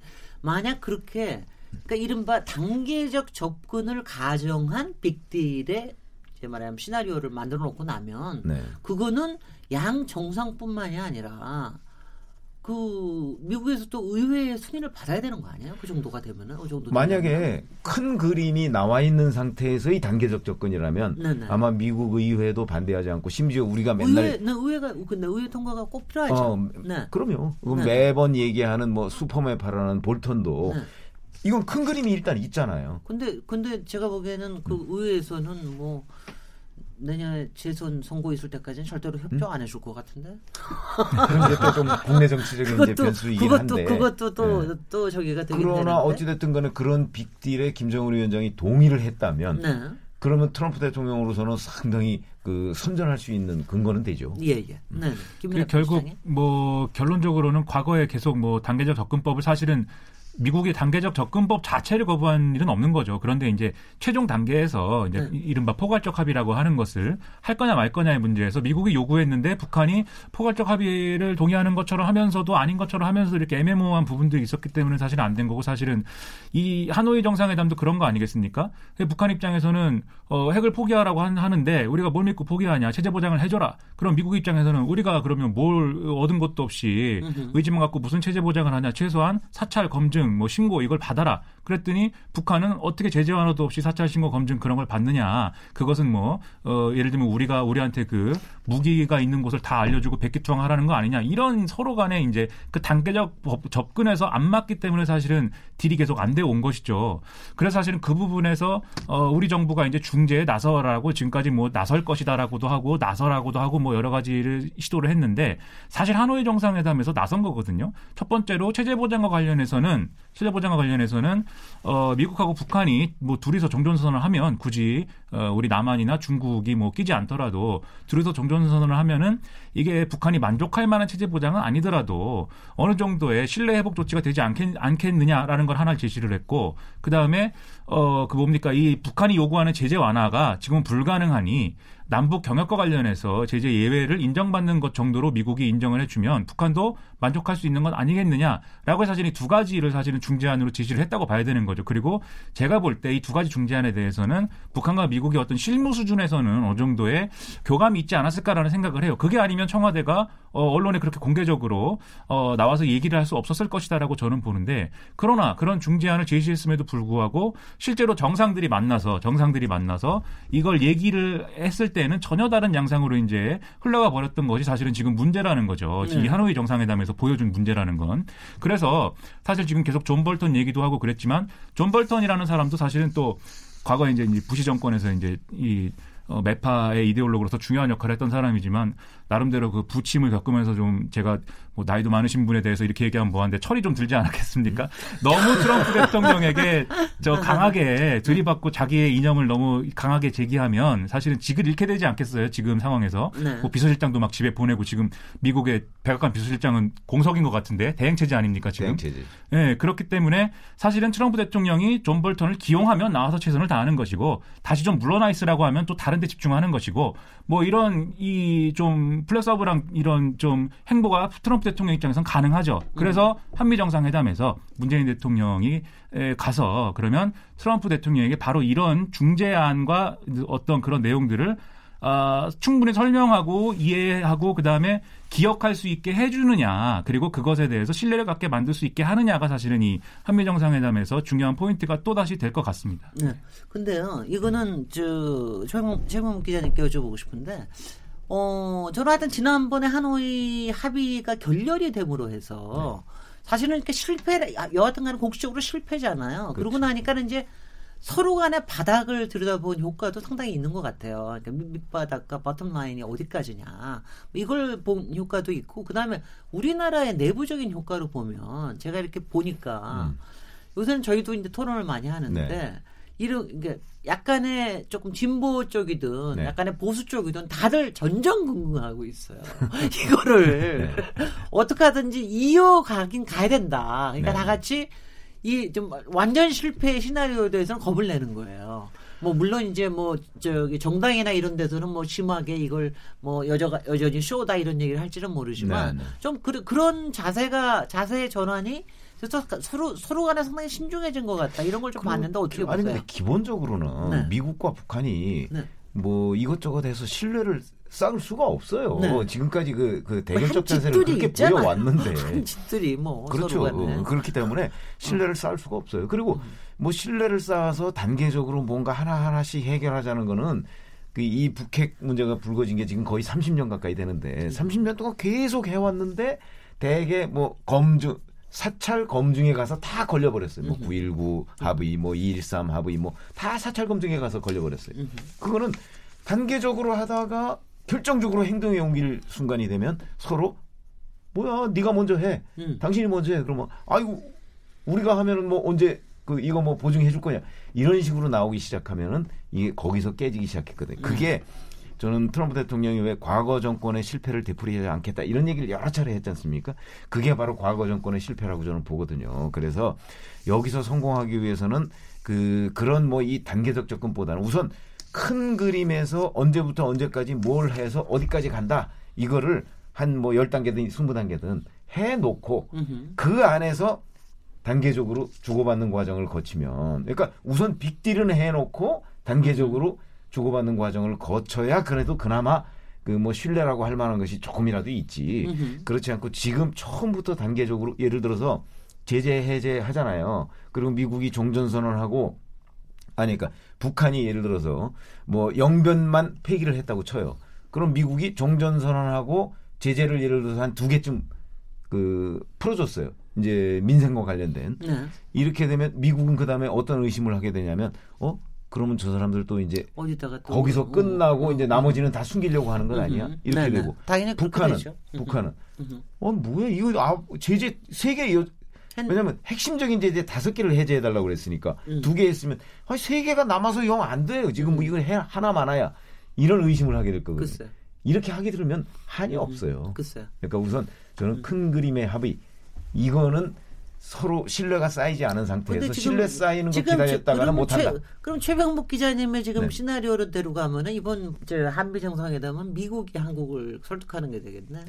만약 그렇게 그러니까 이른바 단계적 접근을 가정한 빅딜의 제 말하면 시나리오를 만들어 놓고 나면 네. 그거는 양 정상뿐만이 아니라 그 미국에서 또 의회의 순위를 받아야 되는 거 아니에요? 그 정도가 되면은 그 정도 만약에 큰 그림이 나와 있는 상태에서의 단계적 접근이라면 네네. 아마 미국 의회도 반대하지 않고 심지어 우리가 맨날 의회, 네, 의회가 근데 의회 통과가 꼭 필요하죠. 어, 네. 그럼요. 그럼 네. 매번 얘기하는 뭐 슈퍼맵파라는 볼턴도. 네. 이건 큰 그림이 일단 있잖아요. 근데 근데 제가 보기에는 그 음. 의회에서는 뭐 내년에 재선 선거 있을 때까지는 절대로 협조 음? 안 해줄 것 같은데. 그럼 이제 또 좀 국내 정치적인 그것도, 이제 변수이긴 그것도, 한데. 그것도 그것도 네. 또또 저기가 되긴 되는데. 그러나 어찌됐든간에 그런 빅딜에 김정은 위원장이 동의를 했다면. 네. 그러면 트럼프 대통령으로서는 상당히 그 선전할 수 있는 근거는 되죠. 예, 예. 네. 그 결국 뭐 결론적으로는 과거에 계속 뭐 단계적 접근법을 사실은 미국이 단계적 접근법 자체를 거부한 일은 없는 거죠. 그런데 이제 최종 단계에서 이제 네. 이른바 포괄적 합의라고 하는 것을 할 거냐 말 거냐의 문제에서 미국이 요구했는데 북한이 포괄적 합의를 동의하는 것처럼 하면서도 아닌 것처럼 하면서도 이렇게 애매모호한 부분들이 있었기 때문에 사실은 안 된 거고, 사실은 이 하노이 정상회담도 그런 거 아니겠습니까? 북한 입장에서는 어, 핵을 포기하라고 하는데 우리가 뭘 믿고 포기하냐, 체제 보장을 해줘라. 그럼 미국 입장에서는 우리가 그러면 뭘 얻은 것도 없이 의지만 갖고 무슨 체제 보장을 하냐, 최소한 사찰 검증 뭐 신고 이걸 받아라. 그랬더니 북한은 어떻게 제재 완화도 없이 사찰 신고 검증 그런 걸 받느냐. 그것은 뭐 어, 예를 들면 우리가 우리한테 그 무기가 있는 곳을 다 알려주고 백기투항하라는 거 아니냐. 이런 서로 간에 이제 그 단계적 접근에서 안 맞기 때문에 사실은 딜이 계속 안 돼 온 것이죠. 그래서 사실은 그 부분에서 어, 우리 정부가 이제 중재에 나서라고 지금까지 뭐 나설 것이다라고도 하고 나서라고도 하고 뭐 여러 가지를 시도를 했는데 사실 하노이 정상회담에서 나선 거거든요. 첫 번째로 체제 보장과 관련해서는 체제 보장과 관련해서는 어, 미국하고 북한이 뭐 둘이서 정전선언을 하면 굳이 어, 우리 남한이나 중국이 뭐 끼지 않더라도 둘이서 정전선언을 하면은 이게 북한이 만족할 만한 체제 보장은 아니더라도 어느 정도의 신뢰 회복 조치가 되지 않겠, 않겠느냐라는 걸 하나 제시를 했고, 그 다음에 어, 그 뭡니까 이 북한이 요구하는 제재 완화가 지금 불가능하니 남북 경협과 관련해서 제재 예외를 인정받는 것 정도로 미국이 인정을 해주면 북한도 만족할 수 있는 건 아니겠느냐라고 사실 이 두 가지를 사실은 중재안으로 제시를 했다고 봐야 되는 거죠. 그리고 제가 볼 때 이 두 가지 중재안에 대해서는 북한과 미국의 어떤 실무 수준에서는 어느 정도의 교감이 있지 않았을까라는 생각을 해요. 그게 아니면 청와대가 어, 언론에 그렇게 공개적으로 어, 나와서 얘기를 할 수 없었을 것이다라고 저는 보는데, 그러나 그런 중재안을 제시했음에도 불구하고 실제로 정상들이 만나서 정상들이 만나서 이걸 얘기를 했을 때는 전혀 다른 양상으로 이제 흘러가 버렸던 것이 사실은 지금 문제라는 거죠. 네. 이 하노이 정상회담에서 보여준 문제라는 건. 그래서 사실 지금 계속 존 볼턴 얘기도 하고 그랬지만 존 볼턴이라는 사람도 사실은 또 과거 이제 부시 정권에서 이제 이 어, 메파의 이데올로그로서 중요한 역할을 했던 사람이지만 나름대로 그 부침을 겪으면서 좀 제가 뭐 나이도 많으신 분에 대해서 이렇게 얘기하면 뭐한데 철이 좀 들지 않았겠습니까? 너무 트럼프 대통령에게 저 강하게 들이받고 자기의 이념을 너무 강하게 제기하면 사실은 직을 잃게 되지 않겠어요? 지금 상황에서. 네. 뭐 비서실장도 막 집에 보내고 지금 미국의 백악관 비서실장은 공석인 것 같은데 대행체제 아닙니까 지금? 대행체제. 네, 그렇기 때문에 사실은 트럼프 대통령이 존 볼턴을 기용하면 나와서 최선을 다하는 것이고 다시 좀 물러나 있으라고 하면 또 다른 데 집중하는 것이고 뭐 이런 이 좀 플랫서브랑 이런 좀 행보가 트럼프 대통령 입장에서는 가능하죠. 그래서 한미 정상회담에서 문재인 대통령이 가서 그러면 트럼프 대통령에게 바로 이런 중재안과 어떤 그런 내용들을 어, 충분히 설명하고 이해하고 그다음에 기억할 수 있게 해주느냐, 그리고 그것에 대해서 신뢰를 갖게 만들 수 있게 하느냐가 사실은 이 한미정상회담에서 중요한 포인트가 또다시 될 것 같습니다. 네. 근데요, 이거는 저 최범 기자님께 여쭤보고 싶은데 어, 저는 하여튼 지난번에 하노이 합의가 결렬이 됨으로 해서 사실은 이렇게 실패, 여하튼 간에 공식적으로 실패잖아요. 그렇죠. 그러고 나니까 이제 서로 간의 바닥을 들여다본 효과도 상당히 있는 것 같아요. 그러니까 밑바닥과 버텀라인이 어디까지냐 이걸 본 효과도 있고, 그다음에 우리나라의 내부적인 효과로 보면 제가 이렇게 보니까 음. 요새는 저희도 이제 토론을 많이 하는데 네. 이런 이게 약간의 조금 진보 쪽이든 네. 약간의 보수 쪽이든 다들 전전긍긍하고 있어요. 이거를 네. 어떻게 하든지 이어가긴 가야 된다. 그러니까 네. 다 같이 이 좀 완전 실패의 시나리오에 대해서는 겁을 내는 거예요. 뭐 물론 이제 뭐 저기 정당이나 이런 데서는 뭐 심하게 이걸 뭐 여저가 여전히 쇼다 이런 얘기를 할지는 모르지만 네, 네. 좀 그, 그런 자세가 자세의 전환이 그래서 서로 서로 간에 상당히 신중해진 것 같다. 이런 걸 좀 봤는데 어떻게 보세요? 아니 근데 기본적으로는 네. 미국과 북한이 네. 뭐 이것저것 해서 신뢰를 쌓을 수가 없어요. 네. 지금까지 그, 그 대결적 자세를 그렇게 보여왔는데. 한 집들이 뭐. 그렇죠. 어, 그렇기 때문에 신뢰를 어. 쌓을 수가 없어요. 그리고 음. 뭐 신뢰를 쌓아서 단계적으로 뭔가 하나하나씩 해결하자는 거는 그 이 북핵 문제가 불거진 게 지금 거의 삼십 년 가까이 되는데 음. 삼십 년 동안 계속 해왔는데 대개 뭐 검증, 사찰 검증에 가서 다 걸려버렸어요. 뭐 구일구 합의, 뭐 이일삼 합의 뭐 다 사찰 검증에 가서 걸려버렸어요. 음흠. 그거는 단계적으로 하다가 결정적으로 행동에 옮길 순간이 되면 서로 뭐야 네가 먼저 해, 음. 당신이 먼저 해. 그러면 아이고 우리가 하면은 뭐 언제 그 이거 뭐 보증해 줄 거냐 이런 식으로 나오기 시작하면은 이게 거기서 깨지기 시작했거든요. 그게 저는 트럼프 대통령이 왜 과거 정권의 실패를 되풀이하지 않겠다 이런 얘기를 여러 차례 했지 않습니까? 그게 바로 과거 정권의 실패라고 저는 보거든요. 그래서 여기서 성공하기 위해서는 그 그런 뭐 이 단계적 접근보다는 우선 큰 그림에서 언제부터 언제까지 뭘 해서 어디까지 간다 이거를 한 뭐 십 단계든 이십 단계든 해놓고 으흠. 그 안에서 단계적으로 주고받는 과정을 거치면 그러니까 우선 빅딜은 해놓고 단계적으로 주고받는 과정을 거쳐야 그래도 그나마 그 뭐 신뢰라고 할 만한 것이 조금이라도 있지. 으흠. 그렇지 않고 지금 처음부터 단계적으로 예를 들어서 제재 해제 하잖아요. 그리고 미국이 종전선언하고 아니 그러니까 북한이 예를 들어서 뭐 영변만 폐기를 했다고 쳐요. 그럼 미국이 종전선언하고 제재를 예를 들어서 한 두 개쯤 그 풀어줬어요. 이제 민생과 관련된. 네. 이렇게 되면 미국은 그다음에 어떤 의심을 하게 되냐면 어? 그러면 저 사람들 또 이제 어디다가 또 거기서 오, 끝나고 오, 이제 나머지는 오. 다 숨기려고 하는 건 아니야? 이렇게 네네. 되고. 당연히 북한은 북한은 어 뭐야 이거 아, 제재 세 개 왜냐면 핵심적인 제재 다섯 개를 해제해 달라고 그랬으니까 음. 두 개 했으면 아 세 개가 남아서 영 안 돼요. 지금 뭐 이건 해, 하나 많아야 이런 의심을 하게 될 거거든요. 글쎄. 이렇게 하게 되면 한이 음, 없어요. 글쎄. 그러니까 우선 저는 음. 큰 그림의 합의 이거는 서로 신뢰가 쌓이지 않은 상태에서 지금, 신뢰 쌓이는 거 기다렸다가는 못한다. 최, 그럼 최병목 기자님의 지금 네. 시나리오대로 가면은 이번 이제 한미 정상회담은 미국이 한국을 설득하는 게 되겠네.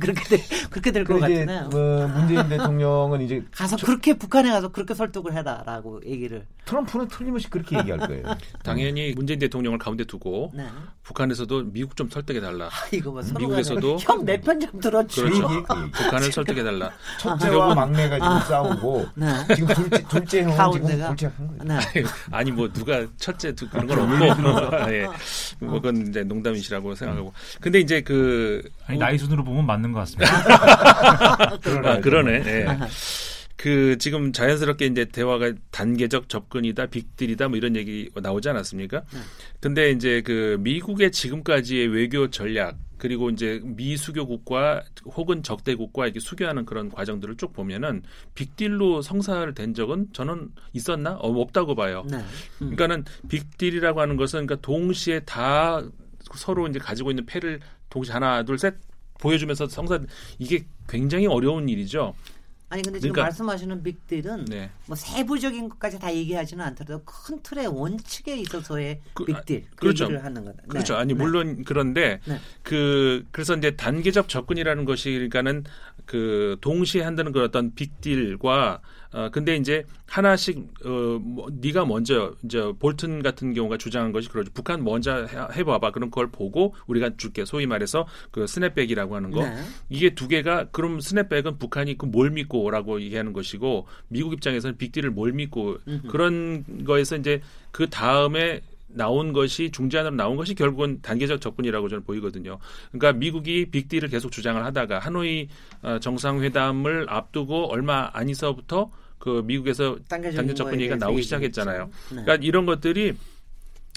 그렇게 되, 그렇게 될 것 같네요. 뭐 문재인 대통령은 이제 가서 저, 그렇게 북한에 가서 그렇게 설득을 해라라고 얘기를. 트럼프는 틀림없이 그렇게 얘기할 거예요. 당연히 문재인 대통령을 가운데 두고 네. 북한에서도 미국 좀 설득해 달라. 아, 이거 봐. 미국에서도 형 내 편 좀 들어줘. 그렇죠. 북한을 설득해 달라. 첫째와 막내가 지금 아, 싸우고 네. 지금 둘째, 둘째 형은 지금 불쾌한 거예요. 네. 아니 뭐 누가 첫째 두, 그런 건 없고 예. 뭐 그건 이제 농담이시라고 생각하고. 근데 이제 그 아니, 나이 순으로 보면 맞는 것 같습니다. 그러네. 아, 그러네. 예. 그 지금 자연스럽게 이제 대화가 단계적 접근이다, 빅딜이다 뭐 이런 얘기 나오지 않았습니까? 네. 근데 이제 그 미국의 지금까지의 외교 전략 그리고 이제 미수교국과 혹은 적대국과 이렇게 수교하는 그런 과정들을 쭉 보면은 빅딜로 성사된 적은 저는 있었나? 어, 없다고 봐요. 네. 음. 그러니까는 빅딜이라고 하는 것은 그러니까 동시에 다 서로 이제 가지고 있는 패를 동시에 하나, 둘, 셋 보여주면서 성사 이게 굉장히 어려운 일이죠. 아니 근데 지금 그러니까, 말씀하시는 빅딜은 네. 뭐 세부적인 것까지 다 얘기하지는 않더라도 큰 틀의 원칙에 있어서의 그, 빅딜 그 그렇죠. 얘기를 하는 거다. 그렇죠. 네. 아니 물론 네. 그런데 네. 그 그래서 이제 단계적 접근이라는 것이 그러니까는 그 동시에 한다는 그런 어떤 빅딜과 어, 근데 이제 하나씩 어, 뭐, 네가 먼저 이제 볼튼 같은 경우가 주장한 것이 그러죠. 북한 먼저 해 봐봐. 그럼 그걸 보고 우리가 줄게. 소위 말해서 그 스냅백이라고 하는 거. 네. 이게 두 개가 그럼 스냅백은 북한이 그 뭘 믿고라고 얘기하는 것이고 미국 입장에서는 빅딜을 뭘 믿고 음흠. 그런 거에서 이제 그 다음에 나온 것이 중재안으로 나온 것이 결국은 단계적 접근이라고 저는 보이거든요. 그러니까 미국이 빅딜을 계속 주장을 하다가 하노이 정상회담을 앞두고 얼마 안에서부터 그 미국에서 단계적 접근 얘기가 나오기 시작했잖아요. 네. 그러니까 이런 것들이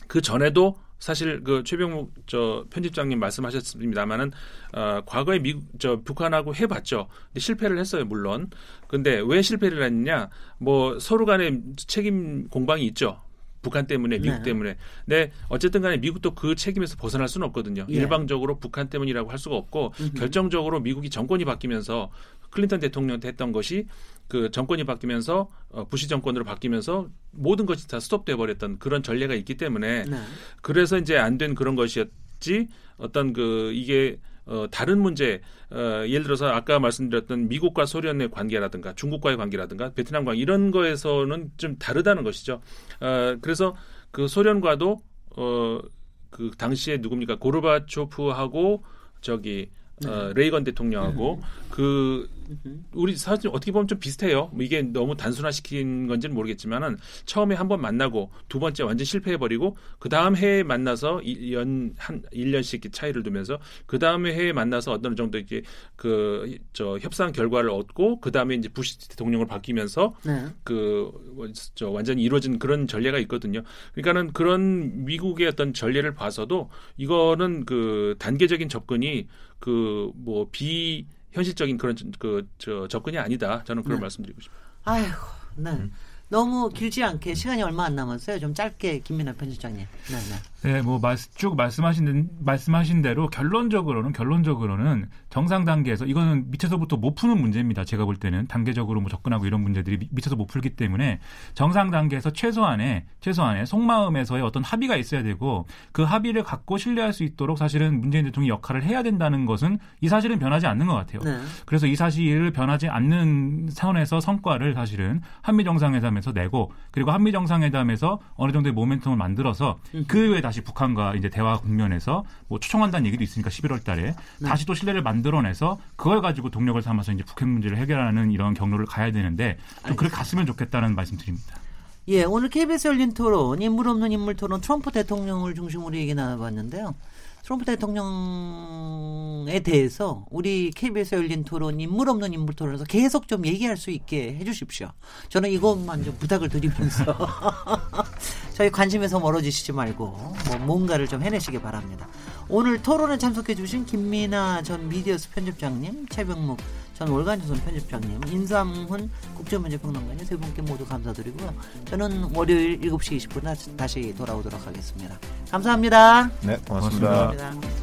그 전에도 사실 그 최병목 저 편집장님 말씀하셨습니다만은 어, 과거에 미국 저 북한하고 해봤죠. 근데 실패를 했어요 물론. 근데 왜 실패를 했냐? 뭐 서로 간에 책임 공방이 있죠. 북한 때문에 미국 네. 때문에. 근데 어쨌든 간에 미국도 그 책임에서 벗어날 수는 없거든요. 예. 일방적으로 북한 때문이라고 할 수가 없고 음흠. 결정적으로 미국이 정권이 바뀌면서 클린턴 대통령한테 했던 것이 그 정권이 바뀌면서 어, 부시 정권으로 바뀌면서 모든 것이 다 스톱돼 버렸던 그런 전례가 있기 때문에 네. 그래서 이제 안 된 그런 것이었지 어떤 그 이게 어, 다른 문제, 어, 예를 들어서 아까 말씀드렸던 미국과 소련의 관계라든가 중국과의 관계라든가 베트남 관계 이런 거에서는 좀 다르다는 것이죠. 어, 그래서 그 소련과도 어, 그 당시에 누굽니까 고르바초프하고 저기 어, 레이건 대통령하고 그 우리 사실 어떻게 보면 좀 비슷해요. 이게 너무 단순화시킨 건지는 모르겠지만은 처음에 한번 만나고 두 번째 완전 실패해버리고 그 다음 해에 만나서 일 년 한 일 년씩 이렇게 차이를 두면서 그 다음에 해에 만나서 어느 정도 이렇게 그 저 협상 결과를 얻고 그 다음에 이제 부시 대통령을 바뀌면서 네. 그 저 완전히 이루어진 그런 전례가 있거든요. 그러니까는 그런 미국의 어떤 전례를 봐서도 이거는 그 단계적인 접근이 그 뭐 비 현실적인 그런 그 저 접근이 아니다. 저는 그런 네. 말씀드리고 싶어요. 아이고, 네. 음. 너무 길지 않게 시간이 얼마 안 남았어요. 좀 짧게 김민하 편집장님. 네, 네. 네, 뭐 쭉 말씀하신 말씀하신 대로 결론적으로는 결론적으로는 정상 단계에서 이거는 밑에서부터 못 푸는 문제입니다. 제가 볼 때는 단계적으로 뭐 접근하고 이런 문제들이 밑에서 못 풀기 때문에 정상 단계에서 최소한의 최소한의 속마음에서의 어떤 합의가 있어야 되고 그 합의를 갖고 신뢰할 수 있도록 사실은 문재인 대통령이 역할을 해야 된다는 것은 이 사실은 변하지 않는 것 같아요. 네. 그래서 이 사실을 변하지 않는 차원에서 성과를 사실은 한미 정상회담에서 내고 그리고 한미 정상회담에서 어느 정도의 모멘텀을 만들어서 그 외에 다시 북한과 이제 대화 국면에서 뭐 초청한다는 얘기도 있으니까 십일월 달에 네. 다시 또 신뢰를 만들어내서 그걸 가지고 동력을 삼아서 이제 북핵 문제를 해결하는 이런 경로를 가야 되는데 좀 그렇게 갔으면 좋겠다는 말씀드립니다. 예, 오늘 케이비에스 열린 토론 인물 없는 인물 토론 트럼프 대통령을 중심으로 얘기 나눠봤는데요. 트럼프 대통령에 대해서 우리 케이비에스 열린 토론 인물 없는 인물 토론에서 계속 좀 얘기할 수 있게 해 주십시오. 저는 이것만 좀 부탁을 드리면서 저희 관심에서 멀어지시지 말고 뭐 뭔가를 좀 해내시기 바랍니다. 오늘 토론에 참석해 주신 김민아 전 미디어스 편집장님, 최병목 전 월간조선 편집장님, 인삼훈 국제문제평론가님 세 분께 모두 감사드리고요. 저는 월요일 일곱 시 이십 분 다시 돌아오도록 하겠습니다. 감사합니다. 네, 고맙습니다. 고맙습니다.